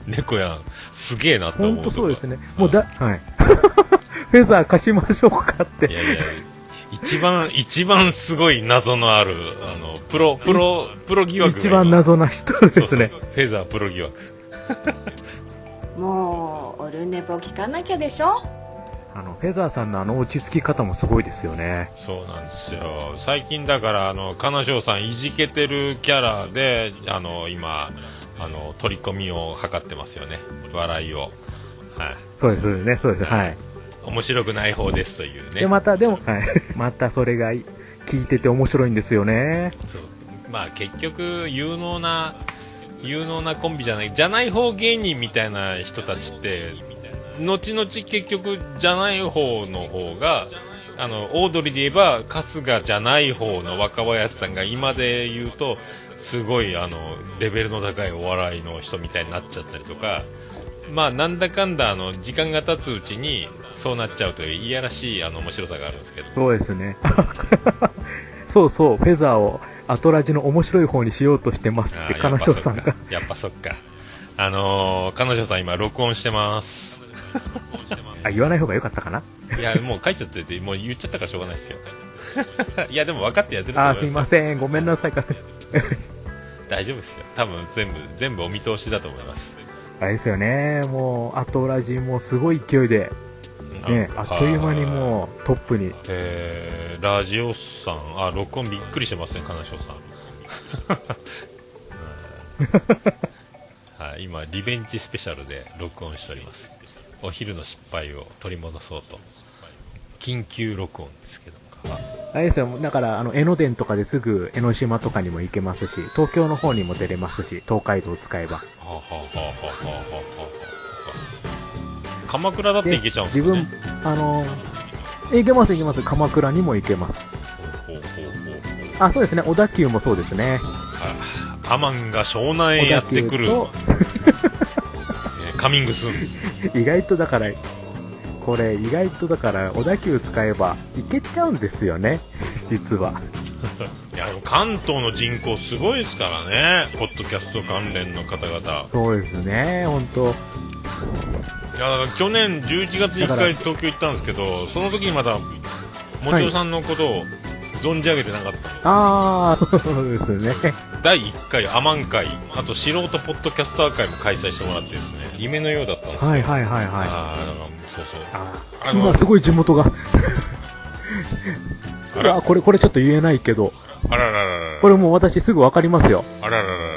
猫やんすげえなと思う。本当そうですね。もうフェザー貸しましょうかって一番すごい謎のあるプロ疑惑が一番謎な人ですね。フェザープロ疑惑もうオルネポ聞かなきゃでしょ。フェザーさんの落ち着き方もすごいですよね。そうなんですよ。最近だからかなしょうさんいじけてるキャラで今取り込みを図ってますよね、笑いを。そうですね、そうです、面白くない方ですというね。でまたでも、またそれが聞いてて面白いんですよね。そう、結局有能なコンビじゃない方芸人みたいな人たちって後々結局じゃない方の方がオードリーで言えば春日じゃない方の若林さんが今で言うとすごいレベルの高いお笑いの人みたいになっちゃったりとか、なんだかんだ時間が経つうちにそうなっちゃうといういやらしい面白さがあるんですけど。そうですねそうフェザーをアトラジの面白い方にしようとしてますって彼女さんがやっぱそっか、彼女さん今録音してます言わない方が良かったかな。いやもう書いちゃっててもう言っちゃったからしょうがないですよいやでも分かってやってると思います。すいません、ごめんなさい大丈夫ですよ、多分全部お見通しだと思います。あれですよね、もうアトラジもすごい勢いでね、あっという間にもうトップに。ラジオさん録音びっくりしてますね金正さんはい、今リベンジスペシャルで録音しております。お昼の失敗を取り戻そうと緊急録音ですけども、あれですよ、だから江ノ電とかですぐ江ノ島とかにも行けますし、東京の方にも出れますし、東海道を使えば、はあはあはあはあはあ、鎌倉だって行けちゃうんですかね。自分行けます行けます、鎌倉にも行けます。あ、そうですね、小田急もそうですね。アマンが湘南へやってくるカミングスーンですね。意外とだからこれ意外とだから小田急使えば行けちゃうんですよね実は。いや、関東の人口すごいですからね、ポッドキャスト関連の方々。そうですね、本当。いや、だから去年11月に1回東京行ったんですけど、その時にまだもちおさんのことを、はい、存じ上げてなかった。ああ、そうですね。第1回アマン会、あと素人ポッドキャスター会も開催してもらってですね、夢のようだったんですよ。はいはいはいはい。ああ、なんかそうそう。今すごい地元があら、これちょっと言えないけど。あららららら。これもう私すぐわかりますよ。あらららら。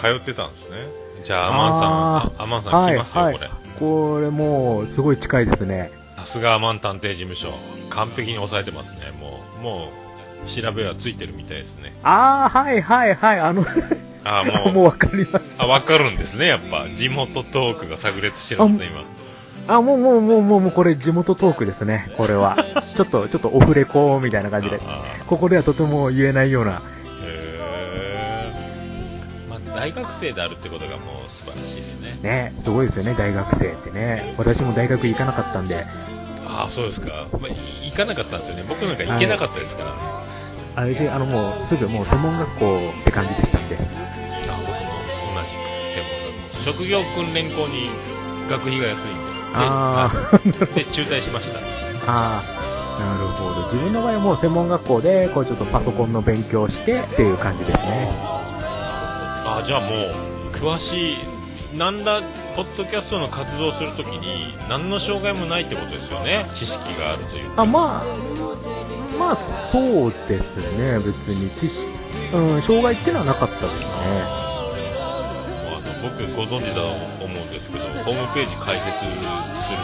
通ってたんですね。じゃあアマンさん来ますよ、はいはい、これもうすごい近いですね。さすがアマン探偵事務所、完璧に抑えてますね。もう。調べはついてるみたいですね。ああ、はいはいはい、もう分かりました。あ、分かるんですね、やっぱ地元トークが炸裂してるんですね今。あ、もうこれ地元トークですね、これは。ちょっとオフレコみたいな感じで、ここではとても言えないような。まあ、大学生であるってことがもう素晴らしいですね。ね、すごいですよね、大学生ってね。私も大学行かなかったんで。あ、そうですか。まあ、行かなかったんですよね。僕なんか行けなかったですからね。あれし、もうすぐもう専門学校って感じでしたんで。あ、僕も同じ専門学校、職業訓練校に学費が安いんで、で中退しました。ああ、なるほど。自分の場合はもう専門学校でこうちょっとパソコンの勉強してっていう感じですね。あ、じゃあもう詳しい、何らポッドキャストの活動をするときに何の障害もないってことですよね。知識があるというか。あ、まあそうですね、別に障害っていうのはなかったですね。僕ご存知だと思うんですけど、ホームページ開設する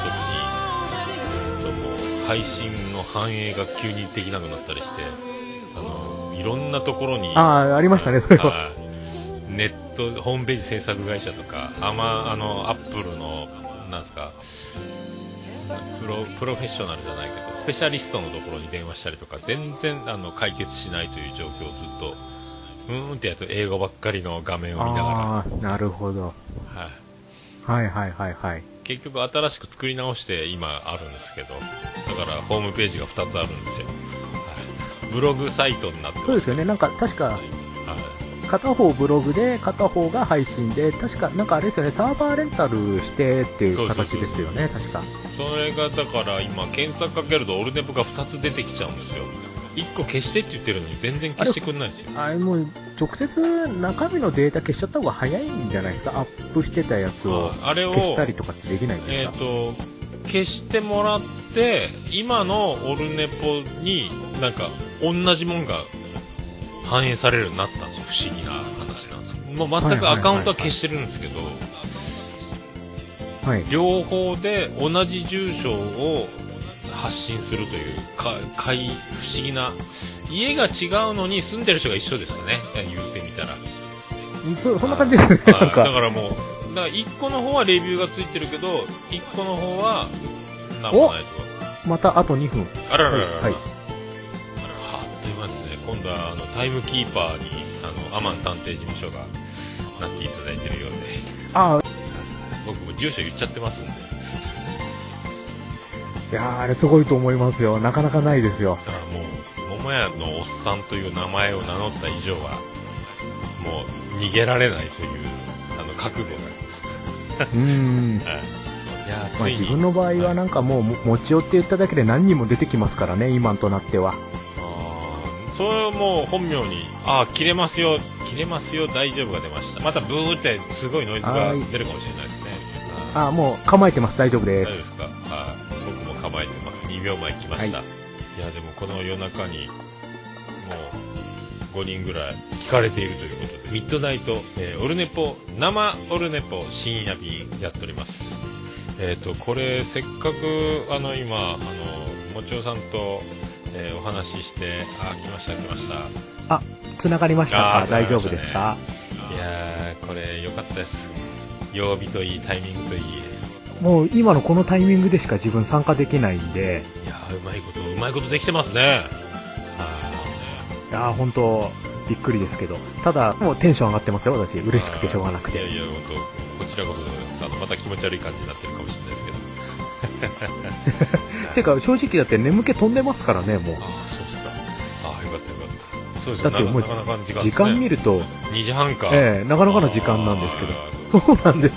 ときに、配信の反映が急にできなくなったりして、いろんなところに ありましたね、それは。ネットホームページ制作会社とか、アップルのなんですか、プロフェッショナルじゃないけどスペシャリストのところに電話したりとか、全然解決しないという状況をずっとってやると、英語ばっかりの画面を見ながら。あ、なるほど、はい、はいはいはいはい。結局新しく作り直して今あるんですけど、だからホームページが2つあるんですよ、はい、ブログサイトになってます。そうですよね、なんか確か、はい、片方ブログで片方が配信で、確かなんかあれですよね、サーバーレンタルしてっていう形ですよね。確かそれがだから今検索かけるとオルネポが2つ出てきちゃうんですよ。1個消してって言ってるのに全然消してくれないんですよ。あれもう直接中身のデータ消しちゃった方が早いんじゃないですか。アップしてたやつを消したりとかってできないんですか。消してもらって、今のオルネポになんか同じもんが反映されるようになったんですよ。不思議な話なんですけど、もう全くアカウントは消してるんですけど、はい、両方で同じ住所を発信するという不思議な、家が違うのに住んでる人が一緒ですかね、言ってみたら。そんな感じですね。だからもう、だから1個の方はレビューがついてるけど、1個の方は何もないと。またあと2分。あらららら、はいはい、今度はタイムキーパーにアマン探偵事務所がなっていただいているようで、僕も住所言っちゃってますんで。いやー、あれすごいと思いますよ、なかなかないですよ。だからもう桃屋のおっさんという名前を名乗った以上はもう逃げられないという覚悟がいや、ついに、まあ、自分の場合はなんかもう持ち寄って言っただけで何人も出てきますからね、今となっては。それをもう本名に、切れますよ、大丈夫が出ました。またブーってすごいノイズが出るかもしれないですね。あ、もう構えてます、大丈夫です。大丈夫ですか。僕も構えてます。2秒前来ました、はい、いやでもこの夜中にもう5人ぐらい聞かれているということで、ミッドナイト、オルネポ生オルネポ深夜便やっております。これせっかく今もちおさんと、お話しして、あ、来ましたあ、つながりましたか、大丈夫ですか。いやー、これ良かったです。曜日といい、タイミングといい、もう今のこのタイミングでしか自分参加できないんで、いやー、うまいことできてますね。いやー、本当びっくりですけど、ただもうテンション上がってますよ、私嬉しくてしょうがなくて。いや本当、こちらこそでございます。また気持ち悪い感じになってるかもしれないですけどてか正直だって眠気飛んでますからね、もう。あ、そうですか。あ、よかった。そうですね。だってもうなかなかの時間ですね。時間見ると2時半か、なかなかの時間なんですけど。そうなんです。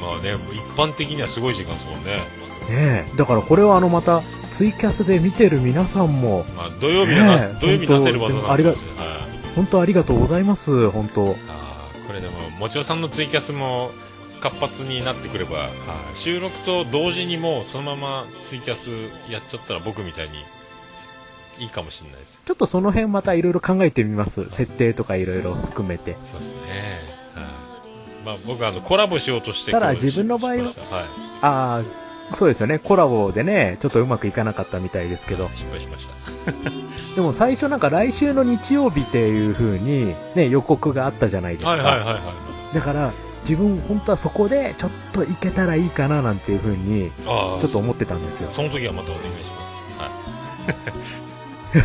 まあね、一般的にはすごい時間ですもんね。ねえ、だからこれはまたツイキャスで見てる皆さんも、まあ、土曜日出せる技なんですね。本当ありがとうございます。本当。これでももちおさんのツイキャスも活発になってくれば、収録と同時にもうそのままツイキャスやっちゃったら僕みたいにいいかもしれないです。ちょっとその辺またいろいろ考えてみます。設定とかいろいろ含めて。そうですね、まあ、僕はコラボしようとしてただ自分の場合は、そうですよね、コラボでねちょっとうまくいかなかったみたいですけど、失敗しましたでも最初なんか来週の日曜日っていう風にね予告があったじゃないですか、だから自分本当はそこでちょっと行けたらいいかななんていう風にちょっと思ってたんですよ。 その時はまたお願いします、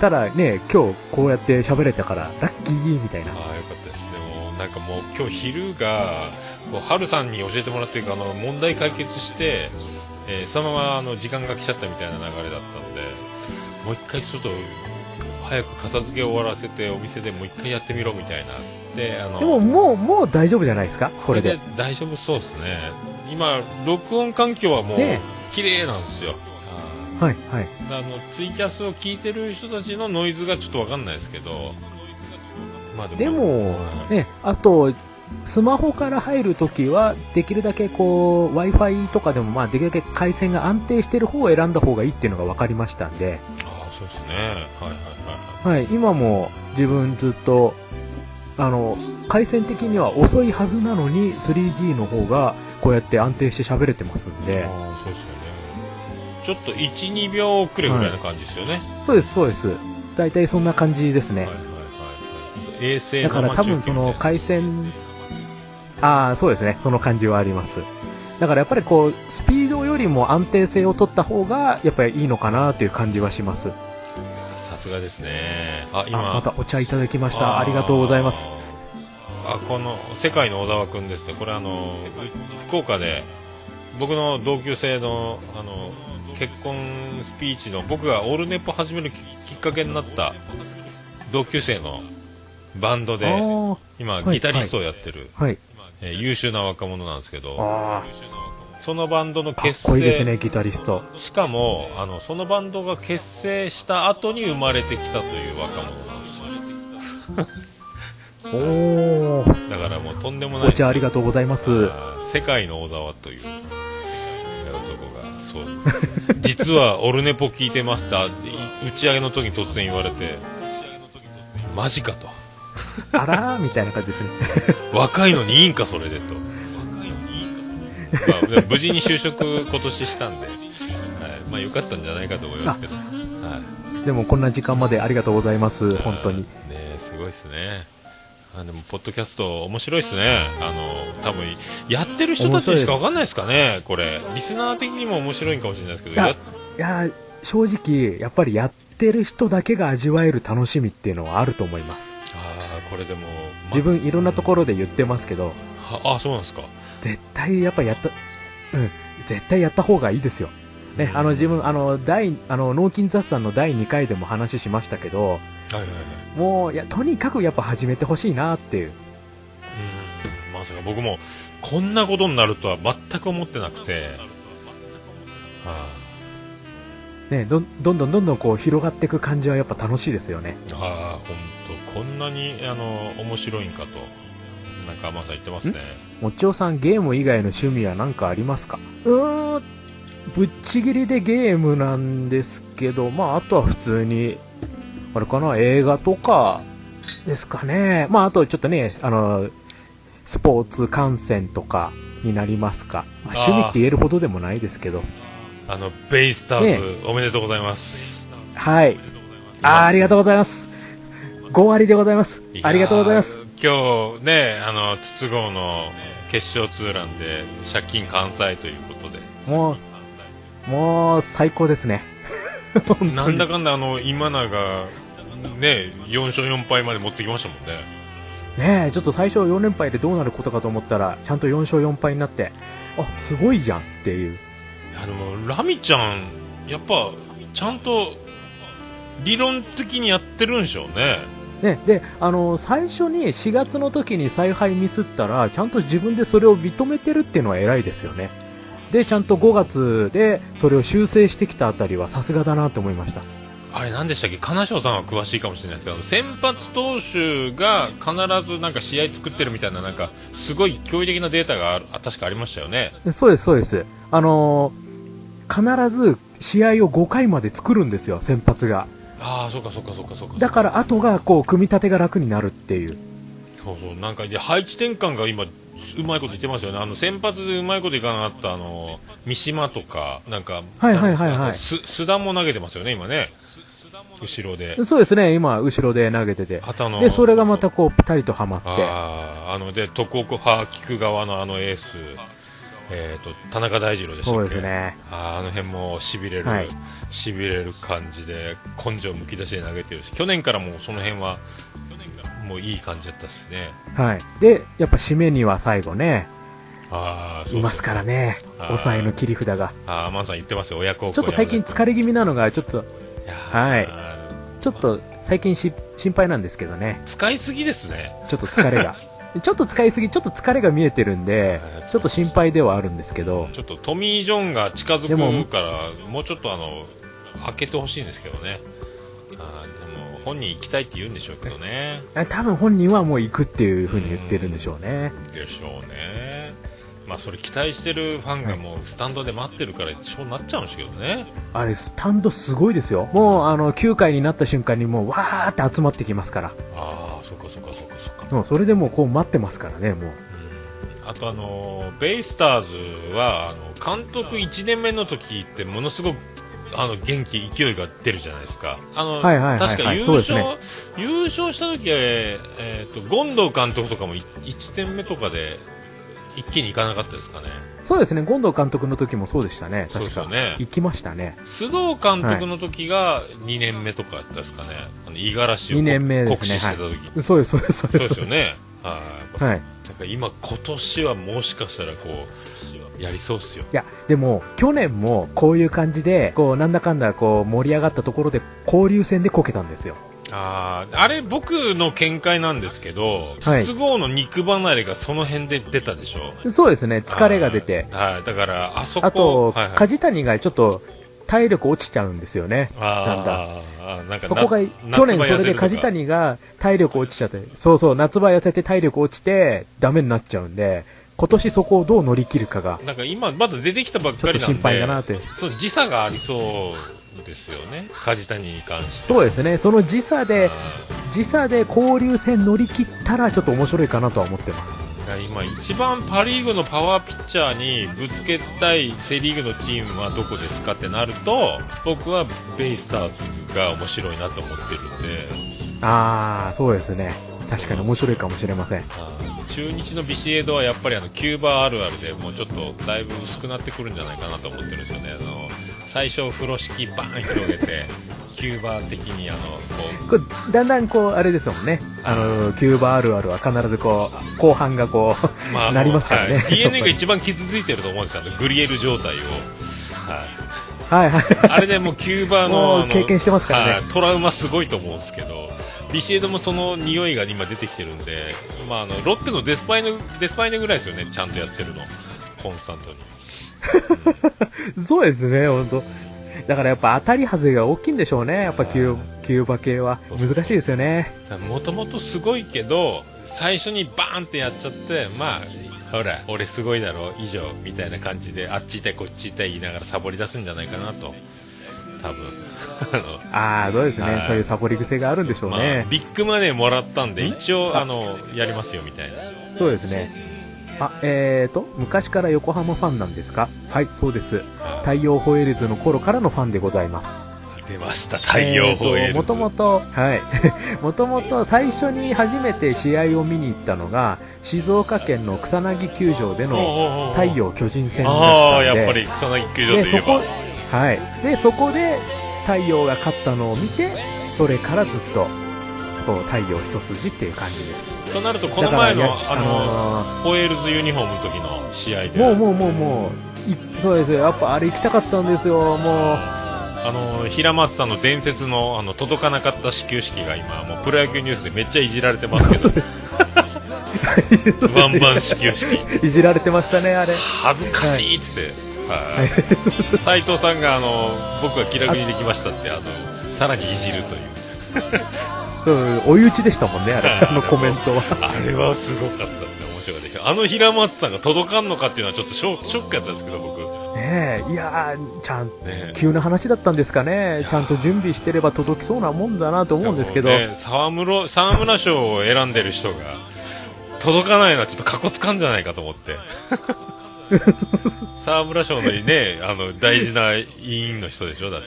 ただね今日こうやって喋れたからラッキーみたいな。ああ、よかったです。でもなんかもう今日昼がハルさんに教えてもらってるか、問題解決して、そのまま時間が来ちゃったみたいな流れだったんで、もう一回ちょっと早く片付けを終わらせてお店でもう一回やってみろみたいな。でももう大丈夫じゃないですか。これで大丈夫そうですね。今録音環境はもう綺麗なんですよ、はいはい、ツイキャスを聞いてる人たちのノイズがちょっと分かんないですけど、まあ、でもね、あとスマホから入るときはできるだけこう Wi-Fi とかでも、まあ、できるだけ回線が安定してる方を選んだ方がいいっていうのが分かりましたんで。ああ、そうですね、はい、今も自分ずっと回線的には遅いはずなのに 3G の方がこうやって安定して喋れてますんで。あ、そうですよね。ちょっと 1,2 秒遅れぐらいな感じですよね、はい、そうです大体そんな感じですね、衛星だから多分その回線、ああ、そうですね、その感じはあります。だからやっぱりこうスピードよりも安定性を取った方がやっぱりいいのかなという感じはします。さすがですね。あ、今またお茶いただきました。ありがとうございます。あ、この世界の小沢君ですね。これ福岡で僕の同級生の結婚スピーチの、僕がオールネッポ始めるきっかけになった同級生のバンドで今ギタリストをやってる、はいはい、優秀な若者なんですけど、そのバンドの結成、かっこいいですね、ギタリスト。しかもそのバンドが結成した後に生まれてきたという若者なんですよおー、だからもうとんでもないです。お茶ありがとうございます。世界の小沢という男が、そう実はオルネポ聞いてましたって打ち上げの時に突然言われて、マジかとあらみたいな感じですね若いのにいいんかそれでとまあ、無事に就職今年したんで、はい、まあ、よかったんじゃないかと思いますけど、はい、でもこんな時間までありがとうございます。本当に、すごいですね。でもポッドキャスト面白いですね。多分やってる人たちにしか分かんないですかね。これリスナー的にも面白いかもしれないですけど、いや正直やっぱりやってる人だけが味わえる楽しみっていうのはあると思います。これでも、自分いろんなところで言ってますけど、あ、そうなんですか。絶対やった方がいいですよ、ね。自分脳筋雑談の第2回でも話しましたけど、もうとにかくやっぱ始めてほしいなっていう。まさか僕もこんなことになるとは全く思ってなくて、どんどんこう広がっていく感じはやっぱ楽しいですよね。本当こんなに面白いんかと、なんかまさ言ってますね。もちおさん、ゲーム以外の趣味は何かありますか？ぶっちぎりでゲームなんですけど、まああとは普通にあれかな、映画とかですかね。まああとちょっとね、スポーツ観戦とかになりますか。まあ、趣味って言えるほどでもないですけど、ベイスターズ、ね、おめでとうございます。はい、ありがとうございます。5割でございます。ありがとうございます。今日ね、筒香の決勝ツーランで借金完済ということで、もう最高ですね。なんだかんだ今永ね、4勝4敗まで持ってきましたもんね。ねえ、ちょっと最初4連敗でどうなることかと思ったら、ちゃんと4勝4敗になって、あ、すごいじゃんっていう。いやでもラミちゃんやっぱちゃんと理論的にやってるんでしょうね。ね、で最初に4月の時に采配ミスったら、ちゃんと自分でそれを認めてるっていうのは偉いですよね。でちゃんと5月でそれを修正してきたあたりはさすがだなと思いました。あれ何でしたっけ、金城さんは詳しいかもしれないですけど、先発投手が必ずなんか試合作ってるみたいな、なんかすごい驚異的なデータが確かありましたよね。そうですそうです。必ず試合を5回まで作るんですよ、先発が。ああ、そうかそうかそうかそうか。だから後がこう組み立てが楽になるっていう。そうそう、なんかで配置転換が今うまいこと言ってますよね。先発でうまいこといかなかった三島とか、なんか須田も投げてますよね今ね、後ろで。そうですね、今後ろで投げてて、でそれがまたこうピタリとはまって、で徳岡菊川のエース、田中大二郎でしたっけ。そうですね。あの辺もしびれる感じで根性むき出しで投げてるし、去年からもうその辺はもういい感じだったですね。はい。でやっぱ締めには最後ね、いますからね、抑えの切り札が。マンさん言ってますよ、親孝行。ちょっと最近疲れ気味なのがちょっと。はい、ちょっと最近心配なんですけどね。使いすぎですね。ちょっと疲れがちょっと疲れが見えてるんで、ちょっと心配ではあるんですけど、ちょっとトミー・ジョンが近づくから、もうちょっと開けてほしいんですけどね。でも本人行きたいって言うんでしょうけどね。多分本人はもう行くっていう風に言ってるんでしょうね。でしょうね。まあ、それ期待してるファンがもうスタンドで待ってるからそうなっちゃうんですけどね。あれスタンドすごいですよ。もう9回になった瞬間にもうわーって集まってきますから。そうかそうかそうかそうか。もうそれでもうこう待ってますからね。もうあとベイスターズは監督1年目の時ってものすごく元気勢いが出るじゃないですか。確か優勝した時は、権藤監督とかも1年目とかで一気に行かなかったですかね。そうですね、権藤監督の時もそうでしたね。確かね、行きましたね。須藤監督の時が2年目とかだったですかね。五十嵐を酷使してた時、はい、そうですそうですそうですよね。はい。だから今年はもしかしたらこうやりそうっすよ。いやでも去年もこういう感じでこうなんだかんだこう盛り上がったところで交流戦でこけたんですよ。あれ僕の見解なんですけど、筒香の肉離れがその辺で出たでしょ。そうですね、疲れが出て、だからあそこ、あと、梶谷がちょっと体力落ちちゃうんですよね。なんかそこが去年それで梶谷が体力落ちちゃって、そうそう、夏場痩せて体力落ちてダメになっちゃうんで、今年そこをどう乗り切るかがなんか今まだ出てきたばっかりなんでちょっと心配だなって。そう、時差がありそうですよね、梶谷に関して。そうですね、その時差で交流戦乗り切ったらちょっと面白いかなとは思ってます。今一番パリーグのパワーピッチャーにぶつけたいセリーグのチームはどこですかってなると、僕はベイスターズが面白いなと思ってるんで。そうですね、確かに面白いかもしれません。中日のビシエドはやっぱりキューバあるあるでもうちょっとだいぶ薄くなってくるんじゃないかなと思ってるんですよね。最初風呂敷バーン広げてキューバ的にこうだんだんこうあれですもんね。キューバあるあるは必ずこう後半がこう、なりますからね。DNA が一番傷ついてると思うんですよ、グリエル状態を。あれでもうキューバの経験してますからね。トラウマすごいと思うんですけど、ビシエドもその匂いが今出てきてるんで、ロッテのデスパイネぐらいですよね、ちゃんとやってるの、コンスタントに。そうですね、本当。だからやっぱ当たり外れが大きいんでしょうね。やっぱキューバ系は難しいですよね。もともとすごいけど最初にバーンってやっちゃって、ほら俺すごいだろ以上みたいな感じで、あっち行ったりこっち行ったり言いながらサボり出すんじゃないかなと多分どうですね、はい、そういうサボり癖があるんでしょうね、まあ、ビッグマネーもらったんで一応やりますよみたいな。そうですね。昔から横浜ファンなんですか？はい、そうです。太陽ホエールズの頃からのファンでございます。出ました、太陽ホエールズ。もともと最初に初めて試合を見に行ったのが静岡県の草薙球場での太陽巨人戦だったんで、やっぱり草薙球場といえばそこで太陽が勝ったのを見て、それからずっとこう太陽一筋っていう感じです。となるとこの前のホエールズユニフォームの時の試合でもうそうですよ。やっぱあれ行きたかったんですよ。もう平松さんの伝説の、届かなかった始球式が今もうプロ野球ニュースでめっちゃいじられてますけどワンバン始球式いじられてましたね。あれ恥ずかしいっつって、斉藤さんが僕は気楽にできましたってさらにいじるというそう追い打ちでしたもんね、あれコメントはあれはすごかったですね。面白かった。平松さんが届かんのかっていうのはちょっとショックやったんですけど僕ね。いやちゃん、ね、急な話だったんですかね。ちゃんと準備してれば届きそうなもんだなと思うんですけど、沢村賞を選んでる人が届かないのはちょっとかこつかんじゃないかと思って沢村賞のね大事な委員の人でしょだっ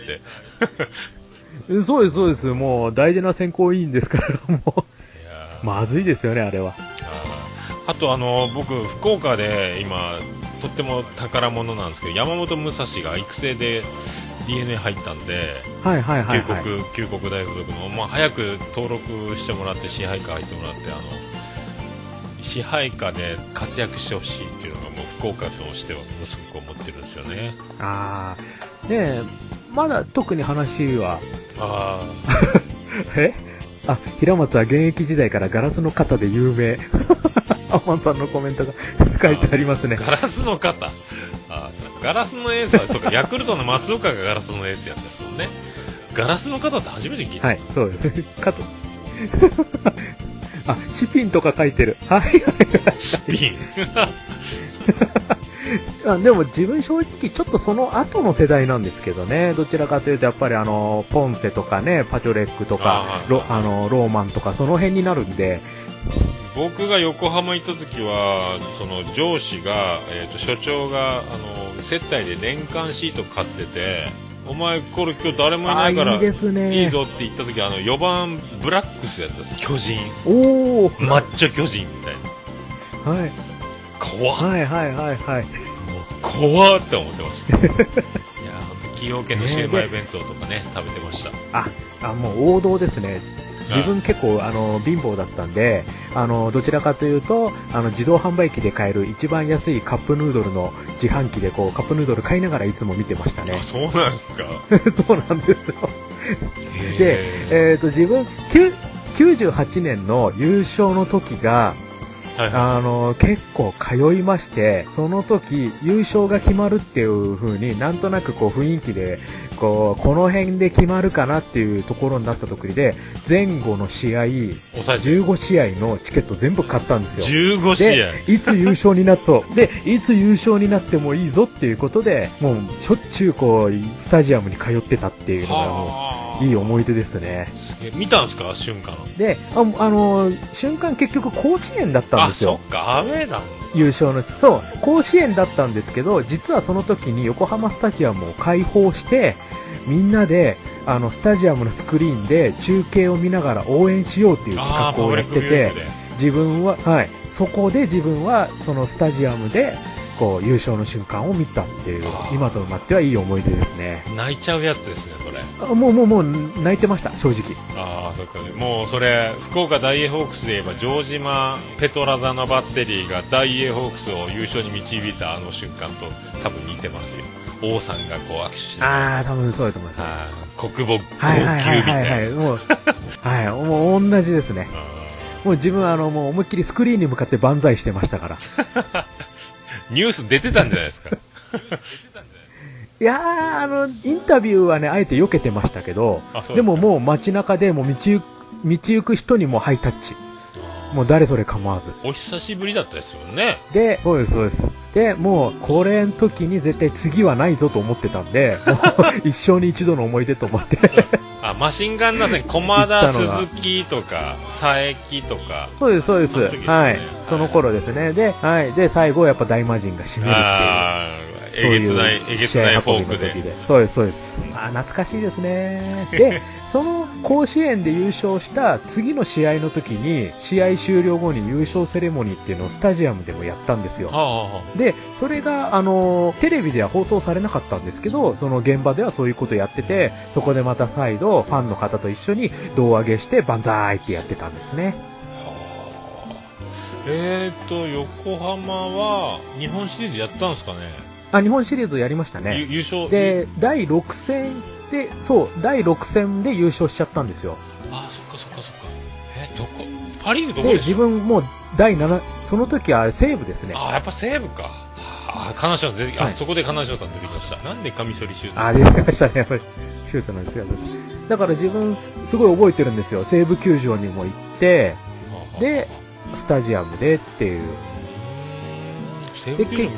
てそうですそうです。もう大事な選考委員ですからもうまずいですよねあれは。あと僕福岡で今とっても宝物なんですけど、山本武蔵が育成で DNA 入ったんで、九国大付属の、早く登録してもらって支配下入ってもらって支配下で活躍してほしいっていうのがもう福岡としてはものすごく思ってるんですよね。まだ特に話は平松は現役時代からガラスの肩で有名アマンさんのコメントが書いてありますね。ガラスの肩、ガラスのエースはそうかヤクルトの松岡がガラスのエースやったんですもんね。ガラスの肩って初めて聞いた。はい、そうです肩シピンとか書いてる。シピンでも自分正直ちょっとその後の世代なんですけどね。どちらかというとやっぱりポンセとかね、パチョレックとかローマンとかその辺になるんで。僕が横浜行った時はその上司が、所長が接待で年間シート買ってて、お前これ今日誰もいないからいいぞって言った時4番ブラックスやったんです。巨人マッチョ巨人みたいな。怖っ、もう怖って思ってましたいや本当崎陽軒のシウマイ弁当とかね食べてました。もう王道ですね。自分結構貧乏だったんでどちらかというと自動販売機で買える一番安いカップヌードルの自販機でこうカップヌードル買いながらいつも見てましたね。そうなんですかそうなんですよで、自分98年の優勝の時が結構通いまして、その時優勝が決まるっていう風になんとなくこう雰囲気でこの辺で決まるかなっていうところになった時で、前後の試合15試合のチケット全部買ったんですよ。15試合でいつ優勝になってもいいぞっていうことでもうしょっちゅうこうスタジアムに通ってたっていうのがもういい思い出ですね。見たんですか瞬間で。瞬間結局甲子園だったんですよ。アウェーだ優勝の甲子園だったんですけど、実はその時に横浜スタジアムを開放してみんなでスタジアムのスクリーンで中継を見ながら応援しようっていう企画をやってて、そこで自分はそのスタジアムでこう優勝の瞬間を見たっていう、今となってはいい思い出ですね。泣いちゃうやつですねそれ。もう泣いてました正直。そっか、もうそれ福岡ダイエーホークスで言えば城島ペトラザのバッテリーがダイエーホークスを優勝に導いた瞬間と多分似てますよ。王さんがこう握手して、多分そうだと思います。国母号泣みたいなもう同じですね。もう自分もう思いっきりスクリーンに向かって万歳してましたからニュース出てたんじゃないですかいやーインタビューはねあえて避けてましたけど、 でももう街中でもう道行く人にもハイタッチ、もう誰それ構わず。お久しぶりだったですよね。でそうですそうです。でもうこれの時に絶対次はないぞと思ってたんで一生に一度の思い出と思ってあ、マシンガン打線駒田、鈴木とか佐伯とか、そうですそうです、ね、はい、その頃ですね、で、はい、で最後やっぱ大魔神が締めるっていう、あ、えげつないフォークで、そうですそうです、まあ、懐かしいですねでその甲子園で優勝した次の試合の時に試合終了後に優勝セレモニーっていうのをスタジアムでもやったんですよ。でそれがテレビでは放送されなかったんですけど、その現場ではそういうことやってて、そこでまた再度ファンの方と一緒に胴上げしてバンザーイってやってたんですね。横浜は日本シリーズやったんですかね。あ、日本シリーズやりましたね。優勝で第6戦で、そう第6戦で優勝しちゃったんですよ。あ、そっかそっかそっか。どこ？パ・リーグどこでした？で自分もう第7、その時は西武ですね。あ、やっぱ西武か。あ、金城出て、はい、あそこで金城さん出てきました。なんでカミソリシュート。あ、出てきましたね、やっぱりシュートなんですよ。だから自分すごい覚えてるんですよ。西武球場にも行って、でスタジアムでっていう。で結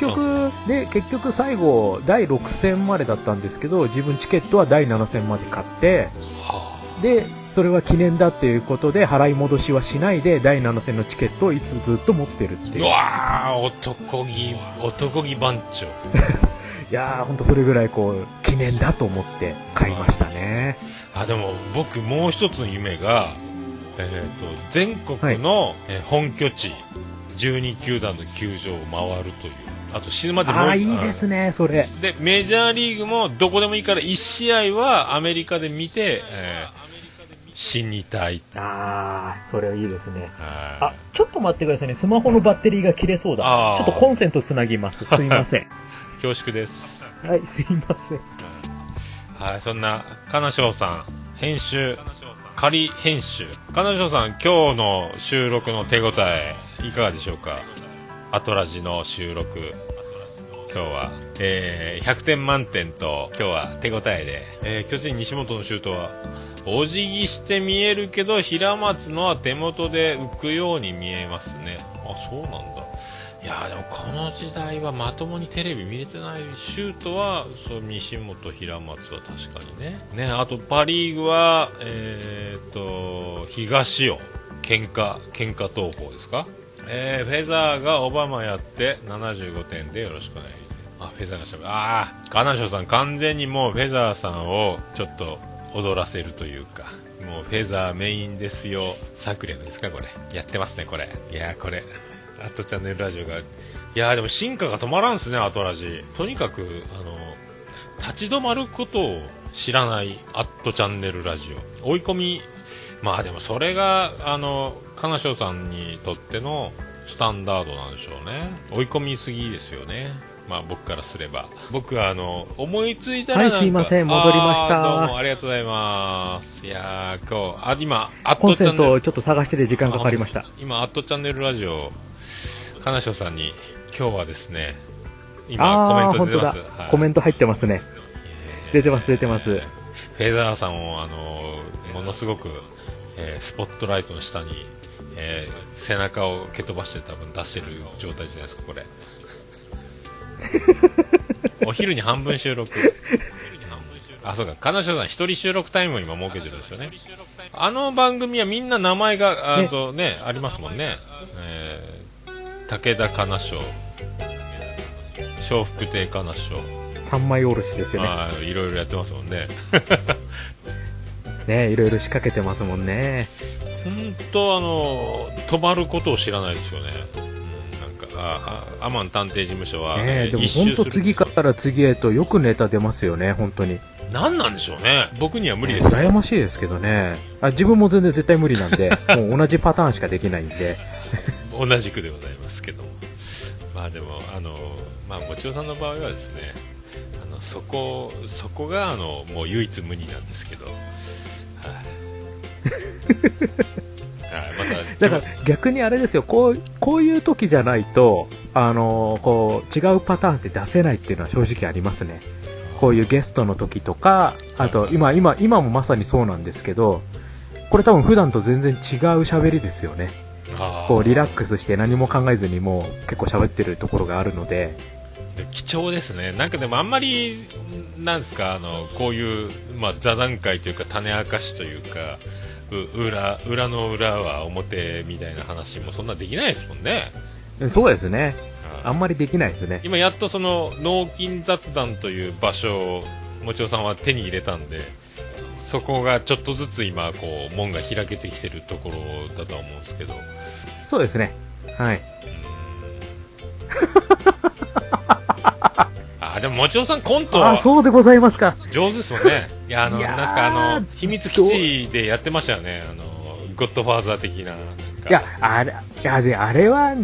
局最後第6戦までだったんですけど、自分チケットは第7戦まで買って、でそれは記念だっていうことで払い戻しはしないで第7戦のチケットをいつずっと持ってるっていう。うわー、男気番長いやー、ほんとそれぐらいこう記念だと思って買いましたね。あ、でも僕もう一つの夢が、全国の、本拠地12球団の球場を回るという、あと死ぬまでもう、あ、いいですね、それでメジャーリーグもどこでもいいから1試合はアメリカで見て、死にたい。ああ、それはいいですね。あ、ちょっと待ってくださいね、スマホのバッテリーが切れそうだ。ちょっとコンセントつなぎます、すいません恐縮です、はい、すいません。はい、そんな金城さん編集、仮編集、金城さん今日の収録の手応えいかがでしょうか。アトラジの収録、今日は、100点満点と今日は手応えで、巨人西本のシュートはお辞儀して見えるけど平松のは手元で浮くように見えますね。あ、そうなんだ。いや、でもこの時代はまともにテレビ見れてない。シュートはそう、西本、平松は確かにね。あとパ・リーグは、東尾喧嘩投法ですか。フェザーがオバマやって75点でよろしくお願いします。あ、フェザーがしゃべる。ああ、金城さん完全にもうフェザーさんをちょっと踊らせるというか、もうフェザーメインですよ。サクレムですかこれ。やってますねこれ。いやー、これ。アットチャンネルラジオが、いやー、でも進化が止まらんすねアトラジ。とにかく立ち止まることを知らないアットチャンネルラジオ。追い込み。まあでもそれが金城さんにとってのスタンダードなんでしょうね。追い込みすぎですよね。まあ僕からすれば、僕は思いついたらなんか、はい、すいません、戻りました。どうもありがとうございます。いやー、今日今アットチャンネルコンセントをちょっと探してて時間がかかりました。今アットチャンネルラジオ金城さんに今日はですね、今コメント出てます。はい、コメント入ってますね。出てます。フェザーさんをものすごくスポットライトの下に、背中を蹴飛ばして多分出してる状態じゃないですかこれお昼に半分収録あ、そうか、金城さん一人収録タイムを今設けてるんですよね。あの番組はみんな名前がね、ありますもんね。武田金城、笑福亭金城、三枚おろしですよね。あ、いろいろやってますもんねね、いろいろ仕掛けてますもんね。本当止まることを知らないですよね。なんかアマン探偵事務所は、でも本当次から次へとよくネタ出ますよね。本当に何なんでしょうね。僕には無理です。羨ましいですけどね。自分も全然絶対無理なんでもう同じパターンしかできないんで同じくでございますけども、まあでももちおさんの場合はですね、そこがもう唯一無二なんですけどだから逆にあれですよ、こういう時じゃないとこう違うパターンって出せないっていうのは正直ありますね。こういうゲストの時とか、あと今もまさにそうなんですけど、これ多分普段と全然違う喋りですよね。こうリラックスして何も考えずにもう結構喋ってるところがあるので貴重ですね。なんかでもあんまりなんですかこういう、座談会というか種明かしというか裏の裏は表みたいな話もそんなできないですもんね。そうですね、あんまりできないですね。今やっとその脳筋雑談という場所をもちおさんは手に入れたんでそこがちょっとずつ今こう門が開けてきてるところだとは思うんですけど。そうですね、はいあでももちおさんコントはそうでございますか上手ですもんね。いやなんですか秘密基地でやってましたよねゴッドファーザー的 なんかあれは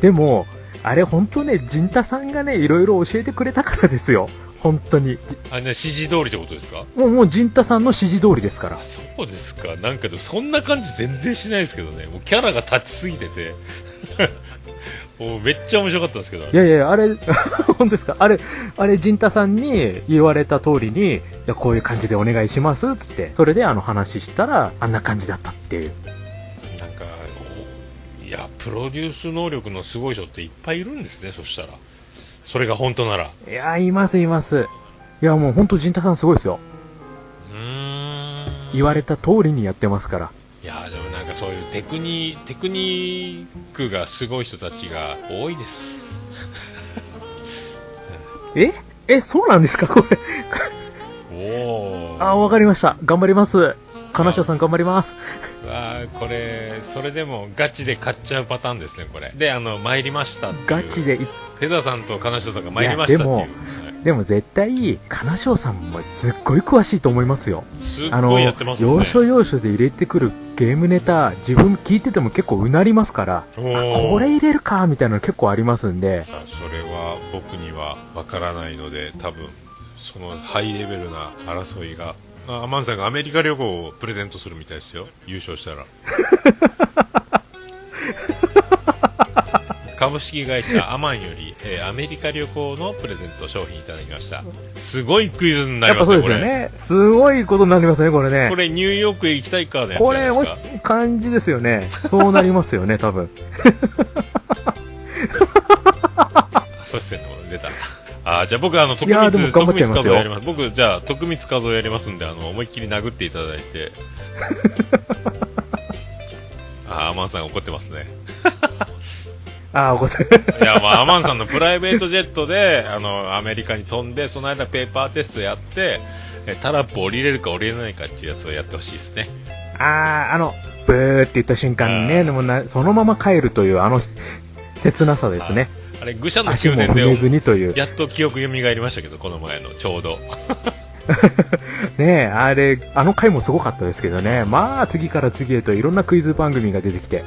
でもあれ本当ね陣太さんがねいろいろ教えてくれたからですよ本当に。あれ、ね、指示通りってことですか。もう陣太さんの指示通りですから。そうですか。なんかでもそんな感じ全然しないですけどね。もうキャラが立ちすぎてておめっちゃ面白かったんですけど。いやいやあれ本当ですか。あれ陣太さんに言われた通りにこういう感じでお願いしますっつってそれで話したらあんな感じだったっていう。なんかいやプロデュース能力のすごい人っていっぱいいるんですね。そしたらそれが本当なら。いやいます。いやもう本当陣太さんすごいですよ。言われた通りにやってますから。いやでもなんかそういうテクニックがすごい人たちが多いです。えそうなんですかこれ。おお。あわかりました。頑張ります。金下さん頑張ります。あこれそれでもガチで買っちゃうパターンですねこれ。で参りましたっていう。ガチで。フェザーさんと金賞さんが参りましたっていう。でも絶対金賞さんもすっごい詳しいと思いますよ。すっごいやってますもんね。要所要所で入れてくるゲームネタ自分聞いてても結構うなりますからこれ入れるかみたいなの結構ありますんで。それは僕にはわからないので多分そのハイレベルな争いがアマンさんがアメリカ旅行をプレゼントするみたいですよ優勝したら株式会社アマンより、アメリカ旅行のプレゼント商品いただきました。すごいクイズになりますね。やっぱそうですよね。すごいことになりますねこれね。これニューヨークへ行きたいかのやつじゃないですか。これ感じですよね。そうなりますよね多分そうですね出た。じゃあ僕徳光数やります。僕じゃあ徳光数やりますんで思いっきり殴っていただいてアマンさん怒ってますねいやアマンさんのプライベートジェットでアメリカに飛んでその間ペーパーテストやってタラップ降りれるか降りれないかっていうやつをやってほしいですね。ブーって言った瞬間にねでもそのまま帰るという切なさですね。あれ愚者の9年でやっと記憶蘇りましたけどこの前のちょうどねえあの回もすごかったですけどね。次から次へといろんなクイズ番組が出てきて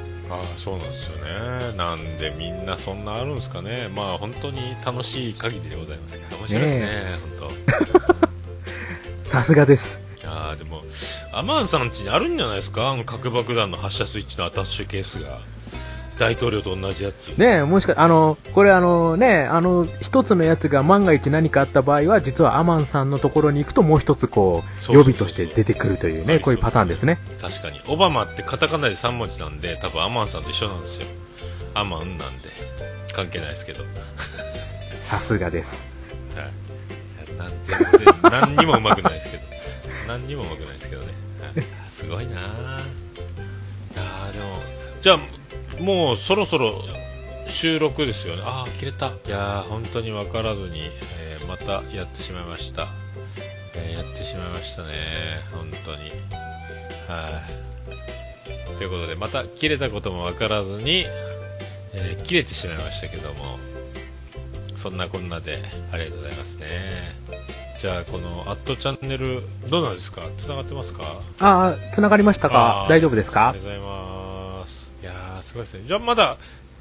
そうなんですよね。なんでみんなそんなあるんですかね。本当に楽しい限りでございますけど面白いですね本当さすがです。でもアマンさん家にあるんじゃないですか核爆弾の発射スイッチのアタッシュケースが大統領と同じやつねえ。もしかこれ一つのやつが万が一何かあった場合は実はアマンさんのところに行くともう一つこう予備として出てくるというね。こういうパターンですね。確かにオバマってカタカナで3文字なんで多分アマンさんと一緒なんですよ。アマンなんで関係ないですけどさすがです、はい、全然何にもうまくないですけど何にもうまくないですけどね、はい、すごいなでもじゃあもうそろそろ収録ですよね。切れた。いや本当に分からずに、またやってしまいました、やってしまいましたね本当に。ということでまた切れたことも分からずに、切れてしまいましたけどもそんなこんなでありがとうございますね。じゃあこのアットチャンネルどうなんですか繋がってますか。繋がりましたか。大丈夫ですか。ありがとうございます。すごいですね。じゃあまだ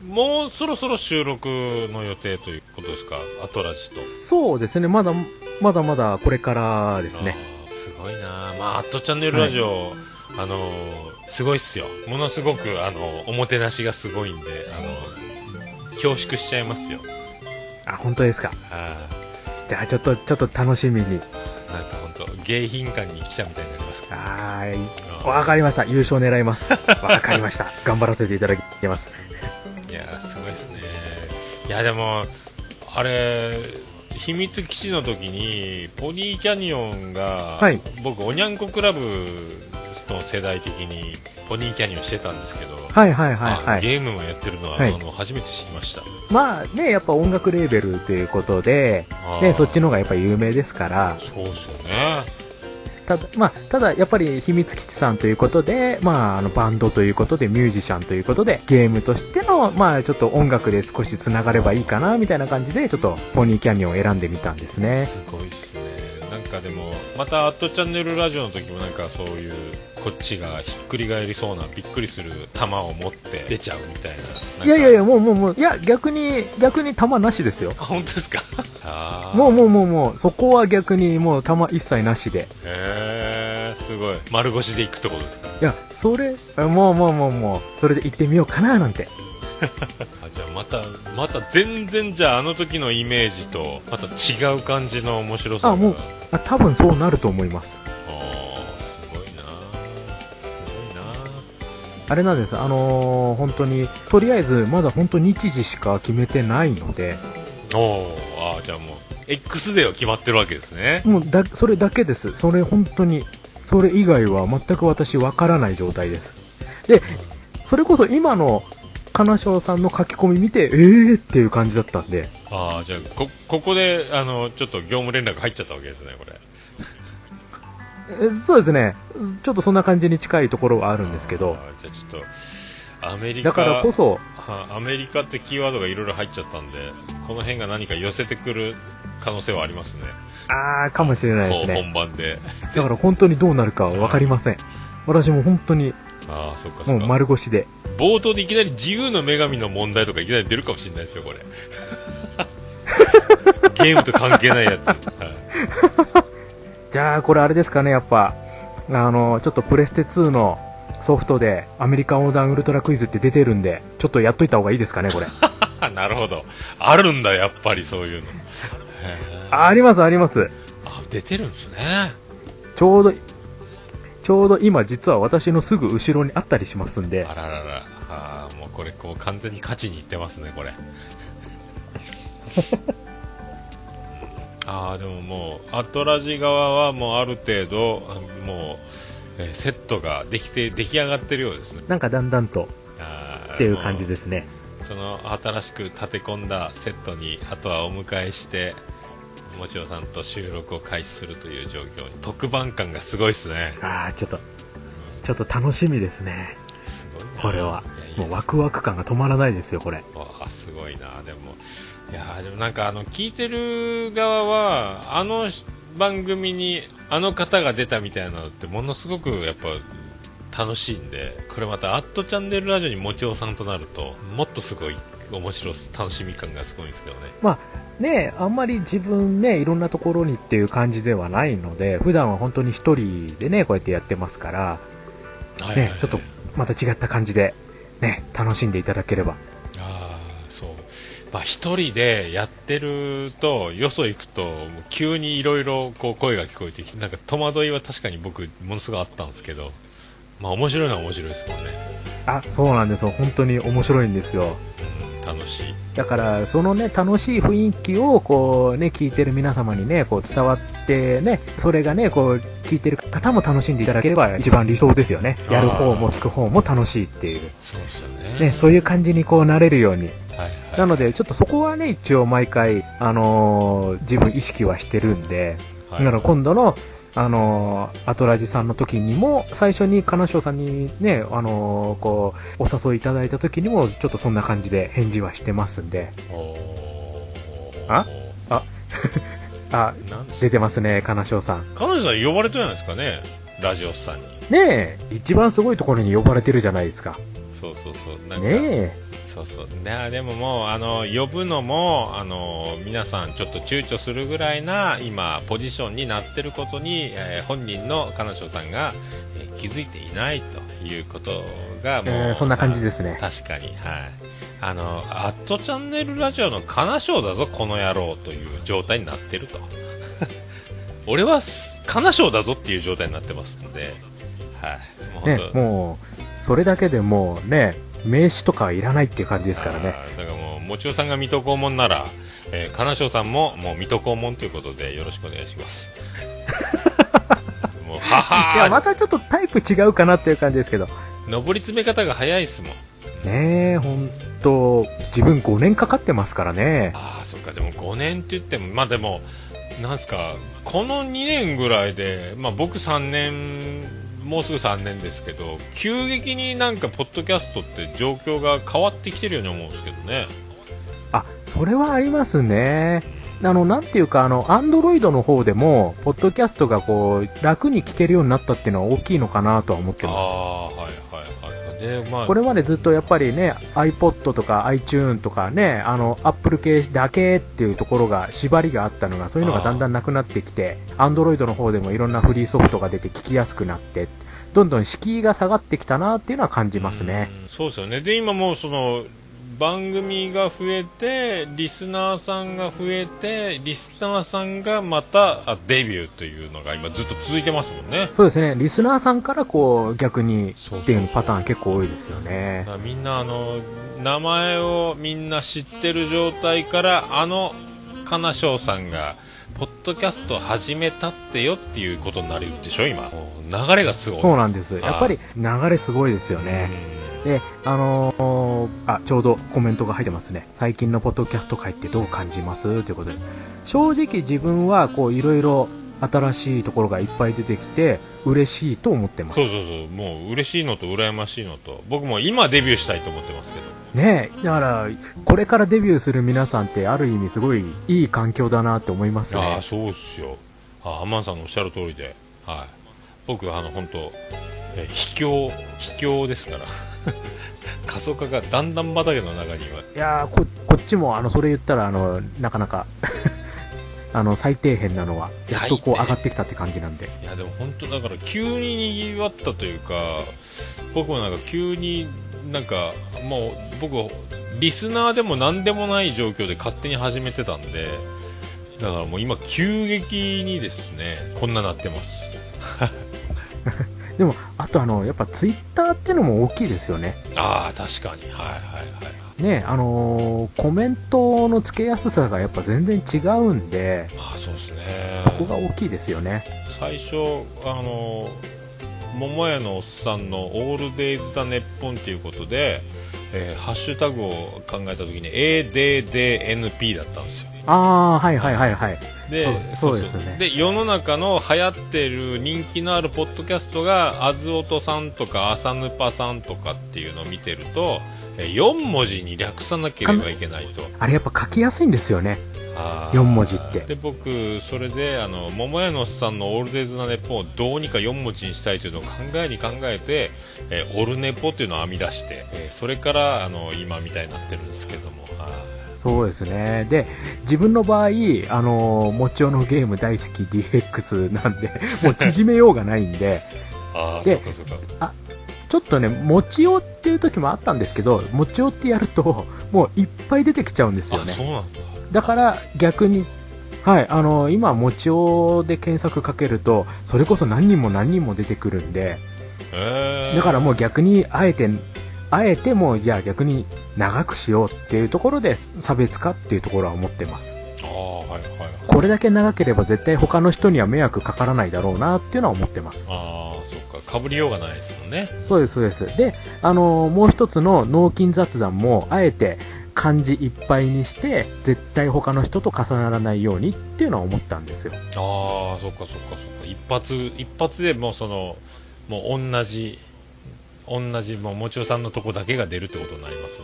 もうそろそろ収録の予定ということですか。アトラジとそうですねまだこれからですね。すごいな。アットチャンネルラジオ、はい、すごいっすよ。ものすごくおもてなしがすごいんで恐縮しちゃいますよ。本当ですか。じゃあちょっと楽しみに。なんか本当迎賓館に来たみたいになりますか。はい、わかりました。優勝狙います。わかりました。頑張らせていただきます。いやすごいですね。いやでもあれ秘密基地の時にポニーキャニオンが、はい、僕おにゃんこクラブの世代的にポニーキャニオンしてたんですけど、はいはいはいはい、ゲームもやってるのは、はい、初めて知りました。まあねやっぱ音楽レーベルということで、ね、そっちの方がやっぱ有名ですから。そうですよね。ただやっぱり秘密基地さんということで、まあ、バンドということでミュージシャンということでゲームとしての、まあ、ちょっと音楽で少しつながればいいかなみたいな感じでちょっとポニーキャニオンを選んでみたんですね。すごいですね。なんかでもまたアットチャンネルラジオの時もなんかそういうこっちがひっくり返りそうなびっくりする玉を持って出ちゃうみたい なんかいやいやいやもういや逆に玉なしですよ。あ本当ですか。あもうそこは逆にもう玉一切なしで。へえすごい丸腰で行くってことですか。いやそれもうそれで行ってみようかななんて。あじゃあまた全然じゃああの時のイメージとまた違う感じの面白さが。あもうあ多分そうなると思います。あれなんです、本当にとりあえずまだ本当日時しか決めてないので。おあじゃあもう X デーは決まってるわけですね。もうそれだけです。それ本当にそれ以外は全く私わからない状態です。でそれこそ今の金賞さんの書き込み見てっていう感じだったんで。あじゃあ ここでちょっと業務連絡入っちゃったわけですねこれ。そうですね。ちょっとそんな感じに近いところはあるんですけど。じゃあちょっとアメリカだからこそアメリカってキーワードがいろいろ入っちゃったんでこの辺が何か寄せてくる可能性はありますね。ああかもしれないですね。もう本番でだから本当にどうなるかは分かりません。私も本当にあそうかそうかもう丸腰で冒頭でいきなり自由の女神の問題とかいきなり出るかもしれないですよこれ。ゲームと関係ないやつ。じゃあこれあれですかねやっぱちょっとプレステ2のソフトでアメリカン横断ウルトラクイズって出てるんでちょっとやっといた方がいいですかねこれ。なるほどあるんだやっぱりそういうの。ありますあります。あ出てるんですね。ちょうど今実は私のすぐ後ろにあったりしますんで。あらららあもうこれこう完全に勝ちにいってますねこれ。あでももうアトラジ側はもうある程度もうセットができて出来上がってるようですね。なんかだんだんとっていう感じですね。その新しく立て込んだセットにあとはお迎えしてもちろさんと収録を開始するという状況に特番感がすごいですね。あちょっと楽しみですね。すごいなこれは。いやいいです。もうワクワク感が止まらないですよこれ。わすごいな。でもいやでもなんか聞いてる側はあの番組にあの方が出たみたいなのってものすごくやっぱ楽しいんでこれまたアットチャンネルラジオにもちおさんとなるともっとすごい面白さ楽しみ感がすごいんですけどね。まあねあんまり自分ねいろんなところにっていう感じではないので普段は本当に一人でねこうやってやってますから、はいはいはいね、ちょっとまた違った感じでね楽しんでいただければ。まあ、一人でやってるとよそ行くと急にいろいろ声が聞こえてきてなんか戸惑いは確かに僕ものすごいあったんですけど、まあ、面白いのは面白いですもんね。あそうなんですよ本当に面白いんですよ、うん、楽しい。だからその、ね、楽しい雰囲気をこう、ね、聞いてる皆様に、ね、こう伝わって、ね、それが、ね、こう聞いてる方も楽しんでいただければ一番理想ですよね。やる方も聞く方も楽しいっていう、そうですよね、ね、そういう感じにこうなれるように。はいはい、なのでちょっとそこはね一応毎回、自分意識はしてるんで、はい、だから今度の、アトラジさんの時にも最初に金賞さんにね、こうお誘いいただいた時にもちょっとそんな感じで返事はしてますんで。あ出てますね金賞さん。金賞さん呼ばれてるじゃないですかねラジオさんにね。え一番すごいところに呼ばれてるじゃないですか。そうそうそうなんかねえそうそうでももう呼ぶのも皆さんちょっと躊躇するぐらいな今ポジションになってることに、本人の金賞さんが、気づいていないということがもう、そんな感じですね。確かに、はい、アットチャンネルラジオの金賞だぞこの野郎という状態になってると。俺は金賞だぞっていう状態になってますので、はい、もうそれだけでもうね、名刺とかいらないっていう感じですからね。だからもうもちおさんが水戸黄門なら、金賞さんももう水戸黄門ということでよろしくお願いしますもうはーいや、またちょっとタイプ違うかなっていう感じですけど、上り詰め方が早いですもんね。え、本当自分5年かかってますからね。ああ、そっか。でも5年って言っても、まあでもなんすか、この2年ぐらいで、まあ僕3年、もうすぐ3年ですけど、急激になんかポッドキャストって状況が変わってきてるように思うんですけどね。あ、それはありますね。なんていうか、アンドロイドの方でもポッドキャストがこう楽に聞けるようになったっていうのは大きいのかなとは思ってます。ああ、はいはいはい。で、まあ、これまでずっとやっぱりね、 iPod とか iTunes とかね、Apple 系だけっていうところが縛りがあったのが、そういうのがだんだんなくなってきて、 Android の方でもいろんなフリーソフトが出て聞きやすくなって、どんどん敷居が下がってきたなっていうのは感じますね。そうですよね。で、今もうその番組が増えて、リスナーさんが増えて、リスナーさんがまたデビューというのが今ずっと続いてますもんね。そうですね。リスナーさんからこう逆にっていうパターン結構多いですよね。そうそうそう。みんな名前をみんな知ってる状態から、金賞さんがポッドキャスト始めたってよっていうことになるでしょ。今流れがすごい。そうなんです。やっぱり流れすごいですよね。で、ちょうどコメントが入ってますね。最近のポッドキャスト界ってどう感じますということで、正直自分はこういろいろ新しいところがいっぱい出てきて嬉しいと思ってます。そうそうそう。もう嬉しいのと羨ましいのと、僕も今デビューしたいと思ってますけどね。え、だからこれからデビューする皆さんってある意味すごいいい環境だなって思いますね。ああ、そうっすよ。あ、アマンさんのおっしゃる通りで、はい。僕は本当卑怯ですから。過疎化がだんだん畑の中には。いやー、こっちもそれ言ったらなかなか最底辺なのはやっとこう上がってきたって感じなんで。いや、でも本当だから急ににぎわったというか、僕もなんか急になんかもう僕リスナーでもなんでもない状況で勝手に始めてたんで、だからもう今急激にですね、こんななってますでもあとやっぱツイッターってのも大きいですよね。ああ、確かに、はいはいはい。ね、コメントの付けやすさがやっぱ全然違うんで。ああ、そうですね。そこが大きいですよね。最初桃屋のおっさんのオールデイズだネッポンということで、ハッシュタグを考えたときに ADDNP だったんですよ。ああ、はいはいはいはい。で、そうですね。で、世の中の流行ってる人気のあるポッドキャストがあずおとさんとかあさぬぱさんとかっていうのを見てると、4文字に略さなければいけないと。あれやっぱ書きやすいんですよね。4文字って。で、僕それで桃屋のおっさんのオールデイズなネポをどうにか4文字にしたいというのを考えて、オルネポっていうのを編み出して、それから今みたいになってるんですけども。そうですね。で、自分の場合もちおのゲーム大好き DX なんで、もう縮めようがないんでああ、そうかそうか。あ、ちょっとね、もちおっていう時もあったんですけど、もちおってやるともういっぱい出てきちゃうんですよね。あ、そうなんだ。だから逆に、はい、今もちおで検索かけるとそれこそ何人も何人も出てくるんで、だからもう逆にあえてもう、じゃあ逆に長くしようっていうところで差別化っていうところは思ってます。あ、はいはいはい。これだけ長ければ絶対他の人には迷惑かからないだろうなっていうのは思ってます。ああ、そっか。被りようがないですもんね。そうですそうです。で、もう一つの脳筋雑談もあえて漢字いっぱいにして絶対他の人と重ならないようにっていうのは思ったんですよ。ああ、そっかそっかそっか。一発でもうもう同じもちおさんのとこだけが出るってことになりますよ。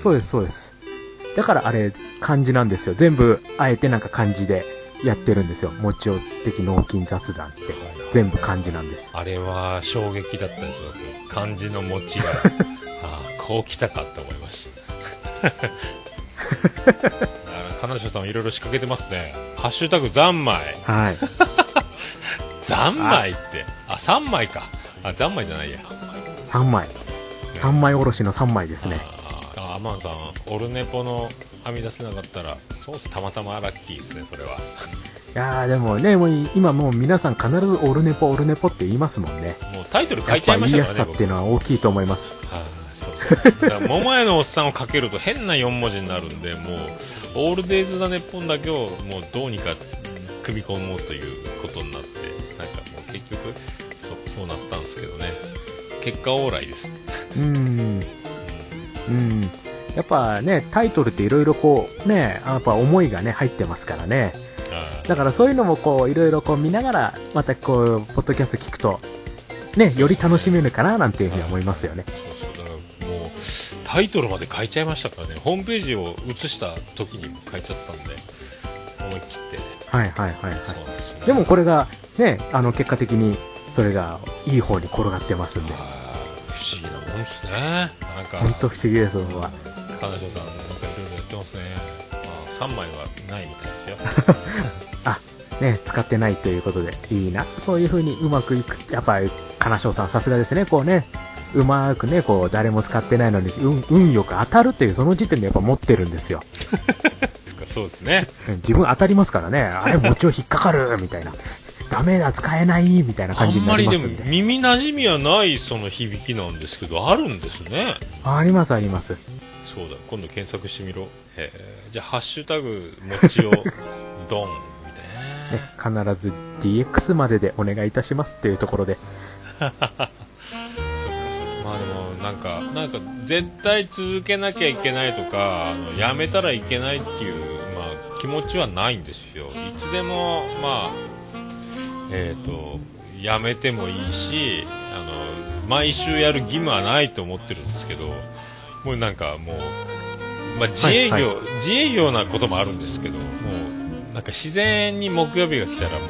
そうですそうです。だからあれ漢字なんですよ。全部あえてなんか漢字でやってるんですよ。もちお的脳筋雑談って全部漢字なんです。あれは衝撃だったですよ。漢字のもちがああ、こう来たかって思いました金賞さんいろいろ仕掛けてますね。ハッシュタグ三枚、はい三枚って、あ、三枚か。あ、三枚じゃないや、3枚おろしの3枚ですね。あ、アマンさんオルネポの編み出せなかったら、そう、たまたまラッキーですね、それはいやーでもね、もう今もう皆さん必ずオルネポオルネポって言いますもんね。もうタイトル変えちゃいましたからね。やっぱ言いやすさっていうのは大きいと思います。はあ、そうだから桃屋のおっさんをかけると変な4文字になるんで、もうオールデイズ・ザ・ネッポンだけをもうどうにか組み込もうということになって、なんかもう結局 そうなったんですけどね。結果オーライです。うん、やっぱねタイトルっていろいろこうね、やっぱ思いがね入ってますからね。だからそういうのもこういろいろこう見ながらまたこうポッドキャスト聞くとね、より楽しめるかななんていうふうに思いますよね。そうだからもうタイトルまで変えちゃいましたからね。ホームページを移した時にも変えちゃったんで思い切って、ね、はいはいはい、はい、でもこれがね、結果的にそれがいい方に転がってますんで。不思議なもんですね。なんか本当不思議です。僕は彼女さんなんかいろいろやってますね。まあ、3枚はないみたいですよ。あ、ね、使ってないということでいいな。そういう風にうまくいく。やっぱり金賞さんさすがですね。こうねうまくねこう誰も使ってないのに運よく当たるというその時点でやっぱ持ってるんですよ。そうですね。自分当たりますからね。あれもちろん引っかかるみたいな。ダメだ使えないみたいな感じになりますんで。あんまりでも耳馴染みはないその響きなんですけどあるんですね。ありますあります。そうだ今度検索してみろ。へえ、じゃあハッシュタグもちをドンみたいな、ね、必ず DX まででお願いいたしますっていうところで。そうかそう。まあでもなんか絶対続けなきゃいけないとかやめたらいけないっていう、まあ、気持ちはないんですよ。いつでもまあやめてもいいし毎週やる義務はないと思ってるんですけど、もうなんかもう、まあ、自営業なこともあるんですけど、もうなんか自然に木曜日が来たらも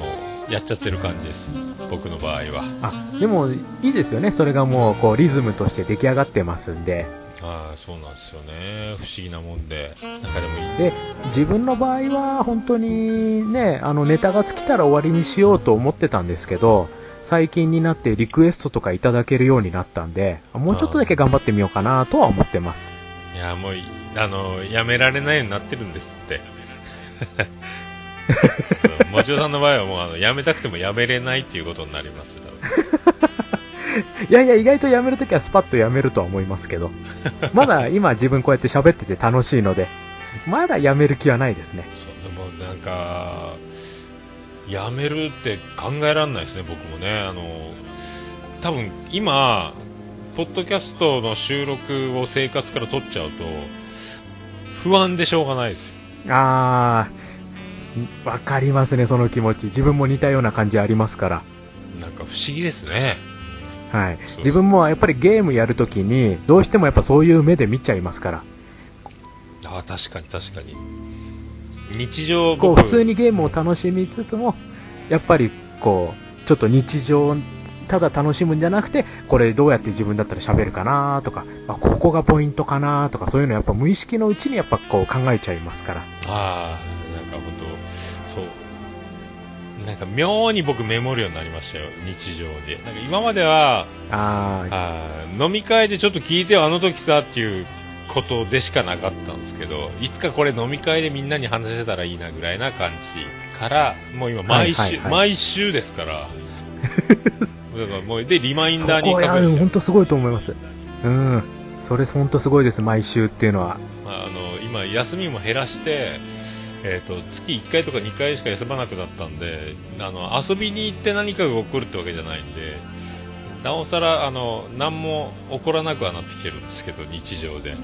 うやっちゃってる感じです、僕の場合は。あ、でもいいですよね。それがもうこうリズムとして出来上がってますんで。ああ、そうなんですよね。不思議なもんで、なんかでもいい。で、自分の場合は本当にね、ネタが尽きたら終わりにしようと思ってたんですけど、最近になってリクエストとかいただけるようになったんで、もうちょっとだけ頑張ってみようかなとは思ってます。いや、もうやめられないようになってるんですって。そう、もちろさんの場合はもうやめたくてもやめれないっていうことになります。いやいや意外とやめるときはスパッとやめるとは思いますけど、まだ今自分こうやって喋ってて楽しいのでまだやめる気はないですね。そう、でもなんかやめるって考えられないですね、僕もね。多分今ポッドキャストの収録を生活から取っちゃうと不安でしょうがないですよ。あー、わかりますね、その気持ち。自分も似たような感じありますから、なんか不思議ですね。はい、自分もやっぱりゲームやるときにどうしてもやっぱそういう目で見ちゃいますから。ああ、確かに確かに。日常こう普通にゲームを楽しみつつもやっぱりこうちょっと日常ただ楽しむんじゃなくて、これどうやって自分だったら喋るかなとか、あ、ここがポイントかなとか、そういうのやっぱ無意識のうちにやっぱこう考えちゃいますから。ああ、なんか本当そう。なんか妙に僕メモるようになりましたよ、日常で。なんか今までは飲み会でちょっと聞いてよあの時さっていうことでしかなかったんですけど、いつかこれ飲み会でみんなに話せたらいいなぐらいな感じから、もう今毎週、はいはいはい、毎週ですから。だからもうでリマインダーに書かれる。本当すごいと思います。うん、それ本当すごいです、毎週っていうのは。まあ、今休みも減らして月1回とか2回しか休まなくなったんで、遊びに行って何かが起こるってわけじゃないんで、なおさら何も起こらなくはなってきてるんですけど、日常で。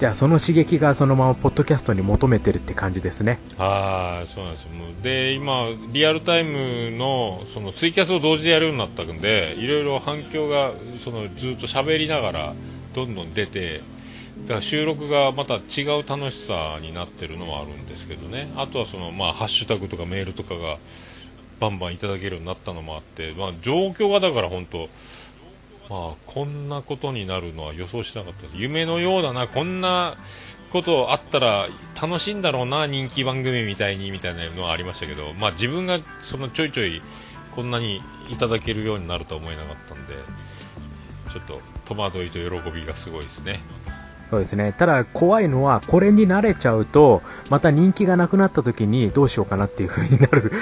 じゃあその刺激がそのままポッドキャストに求めてるって感じですね。ああ、そうなんですよ。で今リアルタイムのそのツイキャスを同時でやるようになったんで、いろいろ反響がそのずっと喋りながらどんどん出て、だから収録がまた違う楽しさになってるのはあるんですけどね。あとはその、まあ、ハッシュタグとかメールとかがバンバンいただけるようになったのもあって、まあ、状況がだから本当、まあ、こんなことになるのは予想しなかったです。夢のようだな、こんなことあったら楽しいんだろうな、人気番組みたいにみたいなのはありましたけど、まあ、自分がそのちょいちょいこんなにいただけるようになるとは思えなかったんで、ちょっと戸惑いと喜びがすごいですね。そうですね。ただ怖いのはこれに慣れちゃうとまた人気がなくなった時にどうしようかなっていう風になる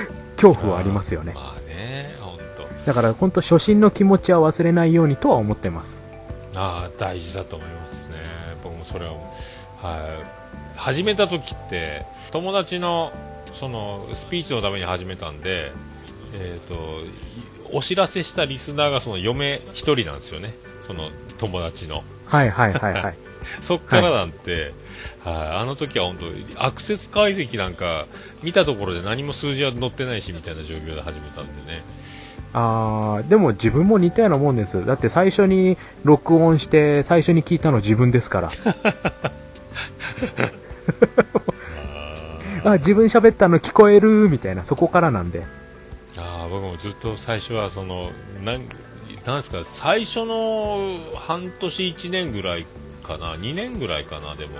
恐怖はありますよね。まあね、本当。だから本当初心の気持ちは忘れないようにとは思ってます。あ、大事だと思いますね。僕もそれは、始めた時って友達のそのスピーチのために始めたんで、お知らせしたリスナーがその嫁一人なんですよね、その友達の。はいはいはいはいそっからなんて、あの時は本当アクセス解析なんか見たところで何も数字は載ってないしみたいな状況で始めたんでね。あ、でも自分も似たようなもんです。だって最初に録音して最初に聞いたの自分ですからあ、自分喋ったの聞こえるみたいな、そこからなんで。あ、僕もずっと最初はそのなんですか、最初の半年1年ぐらいかな、2年ぐらいかな。でも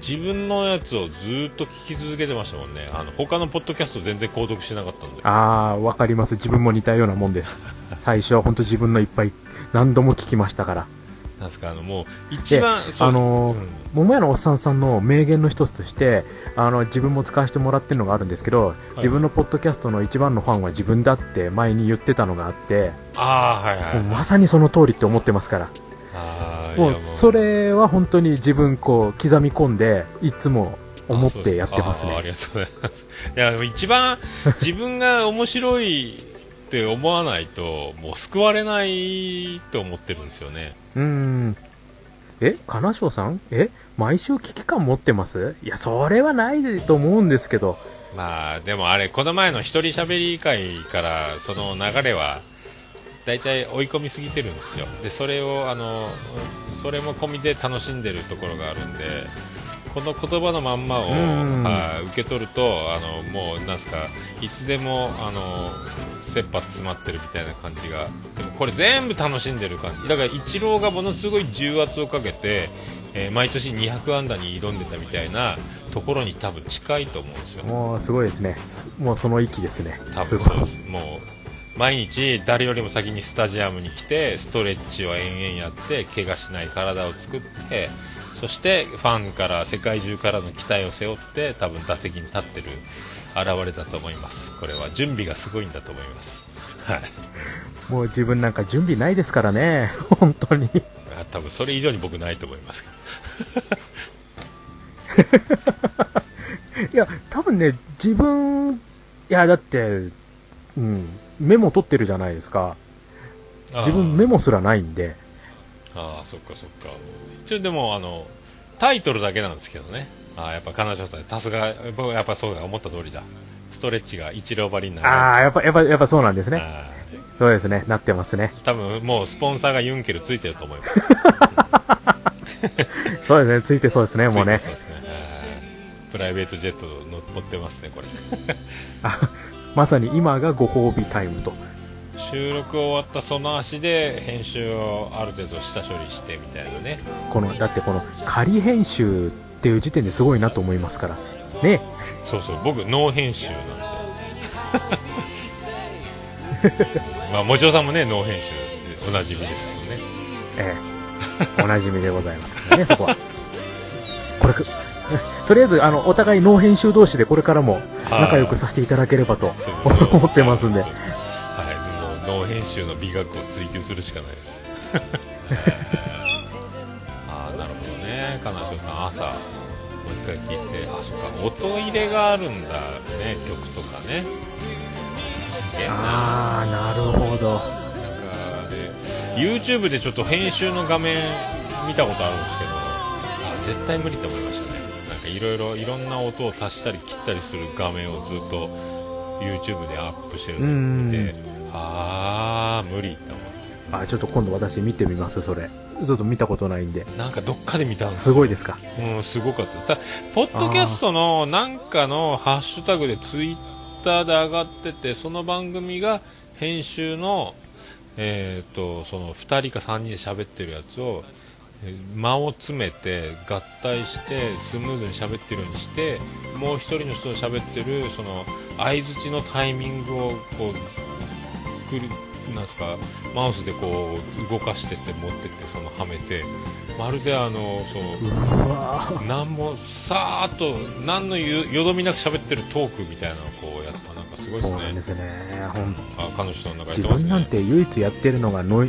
自分のやつをずっと聞き続けてましたもんね。他のポッドキャスト全然購読しなかったんで。あー、わかります。自分も似たようなもんです最初は本当自分のいっぱい何度も聞きましたから。なんですか、もう一番桃屋のおっさんさんの名言の一つとして自分も使わせてもらってるのがあるんですけど、はい、自分のポッドキャストの一番のファンは自分だって前に言ってたのがあって。あ、はいはいはい、まさにその通りって思ってますから。あ、もうそれは本当に自分こう刻み込んでいつも思ってやってますね。 ありがとうございます。いや、一番自分が面白いって思わないともう救われないと思ってるんですよね。金賞さん毎週危機感持ってます？いや、それはないと思うんですけど。まあでもあれ、この前の一人喋り会からその流れはだいたい追い込みすぎてるんですよ。でそれをそれも込みで楽しんでるところがあるんで、この言葉のまんまを、受け取るともうなんすか、いつでも切羽詰まってるみたいな感じが。でもこれ全部楽しんでる感じだから、イチローがものすごい重圧をかけて、毎年200安打に挑んでたみたいなところに多分近いと思うんですよ。もうすごいですね。もうその域ですね。多分そうです。もう毎日誰よりも先にスタジアムに来てストレッチを延々やって怪我しない体を作って、そしてファンから世界中からの期待を背負って多分打席に立ってる現れだと思います。これは準備がすごいんだと思います、はい、もう自分なんか準備ないですからね本当に。多分それ以上に僕ないと思いますいや多分ね、自分、いやだって、メモ取ってるじゃないですか。自分メモすらないんで。ああ、そっかそっか。一応でもタイトルだけなんですけどね。ああ、やっぱ金城さんさすが、やっぱそうだ、思った通りだ。ストレッチがイチローばりになる。ああ、やっぱそうなんですね。そうですね、なってますね。多分もうスポンサーがユンケルついてると思いますそうですね、ついてそうですね、もうね。そうですね。プライベートジェット乗ってますね、これまさに今がご褒美タイムと。収録終わったその足で編集をある程度下処理してみたいなね。だってこの仮編集っていう時点ですごいなと思いますからね。そうそう、僕ノー編集なんでまあもちろさんもね、ノー編集おなじみですよね。おなじみでございますからねそこはこれとりあえずお互いノー編集同士でこれからも仲良くさせていただければと思ってますんでノー編集の美学を追求するしかないですああ、なるほどね。金城さん、朝もう一回聞いて、あ、そっか、音入れがあるんだね、曲とかね。ああ、なるほど。なんかで YouTube でちょっと編集の画面見たことあるんですけど、絶対無理と思いましたね。なんかいろんな音を足したり切ったりする画面をずっと YouTube でアップしてるのを見て、あー無理と思って。あ、ちょっと今度私見てみます。それちょっと見たことないんで。なんかどっかで見たんですよ。すごいですか。すごかった。ポッドキャストのなんかのハッシュタグでツイッターで上がってて、その番組が編集の、その2人か3人で喋ってるやつを間を詰めて合体してスムーズに喋ってるようにして、もう一人の人と喋ってるその相づちのタイミングをこうなんすかマウスでこう動かしてって持ってってそのはめて、まるでそう何もさーっと何のよどみなく喋ってるトークみたいなこうやつがなんかすごいですね。そうなんですね。彼女の中やってますね。自分なんて唯一やってるのがノ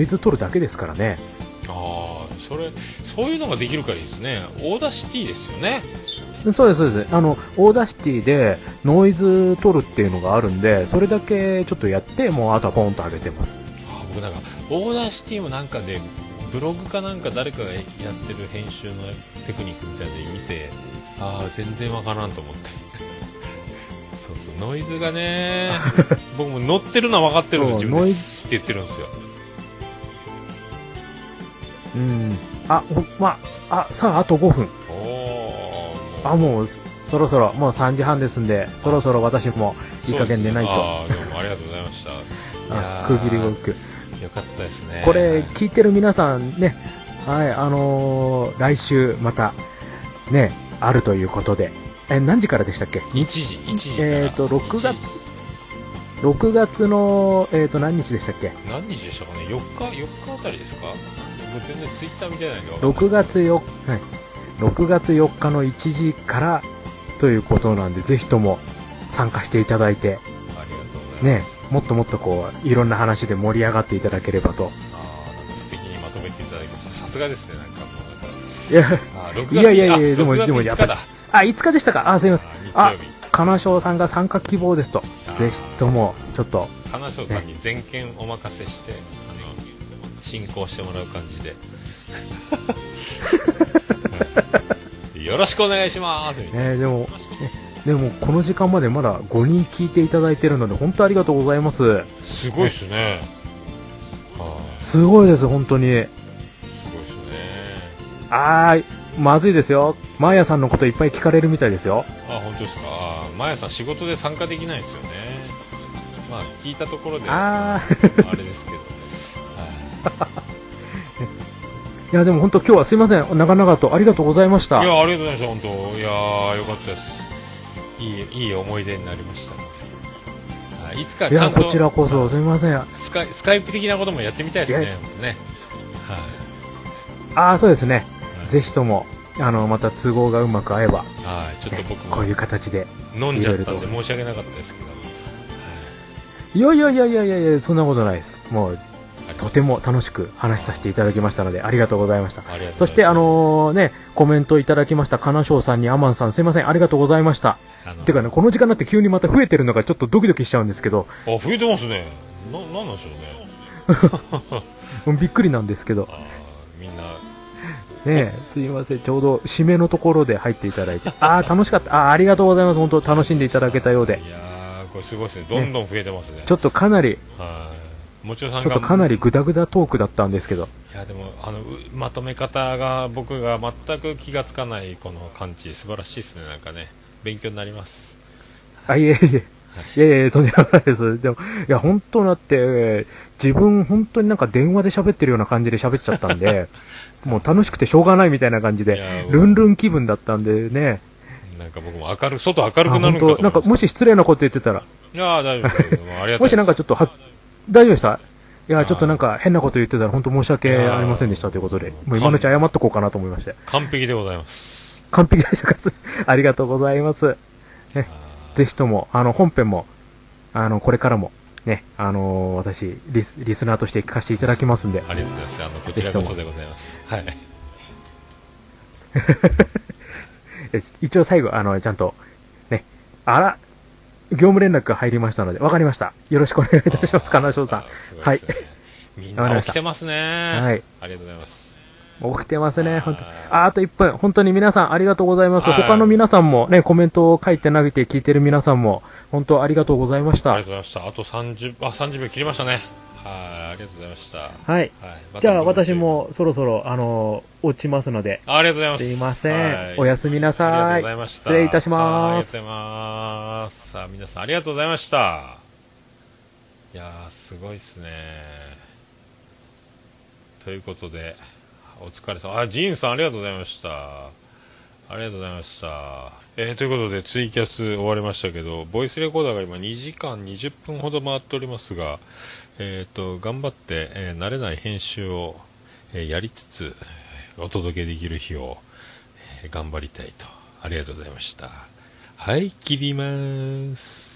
イズ取るだけですからね。ああ、そういうのができるからいいですね。オーダーシティですよね。そうですそうです。オーダーシティでノイズ取るっていうのがあるんで、それだけちょっとやって、もうあとはポンと上げてます。あ、僕なんかオーダーシティもなんかでブログかなんか誰かがやってる編集のテクニックみたいで見て、ああ全然わからんと思ってそうそう、ノイズがね僕も乗ってるのは分かってるんです。自分でスッって言ってるんですよ。うん、さああと5分、もうそろそろもう3時半ですんで、そろそろ私もいい加減寝ないと。どうもありがとうございました区切りがよかったですね。これ聞いてる皆さんね、はい、来週またねあるということで、何時からでしたっけ？1時から、6月の、何日でしたっけ？何日でしたかね？4日あたりですか？もう全然ツイッター見てないけど、6月4日の1時からということなんで、ぜひとも参加していただいて、ありがとうございます、ね、もっともっとこういろんな話で盛り上がっていただければと。なんか素敵にまとめていただきました。さすがですね。いや、でもやっぱり5日でしたか。すいません。金賞さんが参加希望ですと、ぜひともちょっと金賞さんに全権お任せして、進行してもらう感じで。よろしくお願いしますみたいな。でもこの時間までまだ5人聞いていただいてるので、本当ありがとうございます。すごいですね。すごいです。本当にすごいですね。まずいですよ。マーヤさんのこといっぱい聞かれるみたいですよ。本当ですか。マーヤさん仕事で参加できないですよね。まあ聞いたところで あれですけどねいやでも本当今日はすいません、長々とありがとうございました。いやありがとうございました。本当いや良かったです。いい思い出になりました、ね。いつかちゃんとこちらこそすいません。スカイプ的なこともやってみたいですね。そうですね、はい、ぜひともまた都合がうまく合えば、ちょっと僕もこういう形で飲んじゃったんで申し訳なかったですけど、いやそんなことないです。もうとても楽しく話させていただきましたので、ありがとうございました。そしてコメントいただきました金賞さんにアマンさん、すいませんありがとうございました。てかね、この時間になって急にまた増えてるのがちょっとドキドキしちゃうんですけど、増えてますね。なんなんでしょうねびっくりなんですけど、みんなね、すいません、ちょうど締めのところで入っていただいて楽しかった。ありがとうございます。本当楽しんでいただけたようで、いやこれすごいですね。どんどん増えてます ね。ちょっとかなりちょっとかなりグダグダトークだったんですけど、いやでもまとめ方が僕が全く気がつかないこの感じ素晴らしいですね。なんかね、勉強になります。いやとんでもないです。でもいや本当だって、自分本当になんか電話で喋ってるような感じで喋っちゃったんでもう楽しくてしょうがないみたいな感じでルンルン気分だったんでね。なんか僕も外明るくなるんかと思います。なんかもし失礼なこと言ってたら大丈夫ですもしなんかちょっと大丈夫でした。いやちょっとなんか変なこと言ってたら本当申し訳ありませんでしたということで、もう今のうち謝っとこうかなと思いまして。完璧でございます。完璧でしたかありがとうございます、ね、ぜひとも本編もこれからもね、私リスナーとして聞かせていただきますんで。ありがとうございます。こちらこそでございます。はい一応最後ちゃんとね、業務連絡が入りましたので、わかりました。よろしくお願いいたします、金賞さん。はい。みんな起きてますね。はい。ありがとうございます。起きてますね。本当。あと1分。本当に皆さんありがとうございます。他の皆さんもね、コメントを書いて投げて聞いてる皆さんも本当ありがとうございました。ありがとうございました。あと30秒切りましたね。はい。ありがとうございました。はい。じゃあ私もそろそろ落ちますので。ありがとうございます。すいません。おやすみなさい。ありがとうございました。失礼いたします。ありがとうございます。さあ皆さんありがとうございました。いやーすごいですね。ということでお疲れ様。ジーンさんありがとうございました。ありがとうございました。ということでツイキャス終わりましたけど、ボイスレコーダーが今2時間20分ほど回っておりますが、頑張って、慣れない編集を、やりつつお届けできる日を、頑張りたいと。ありがとうございました。はい、切ります。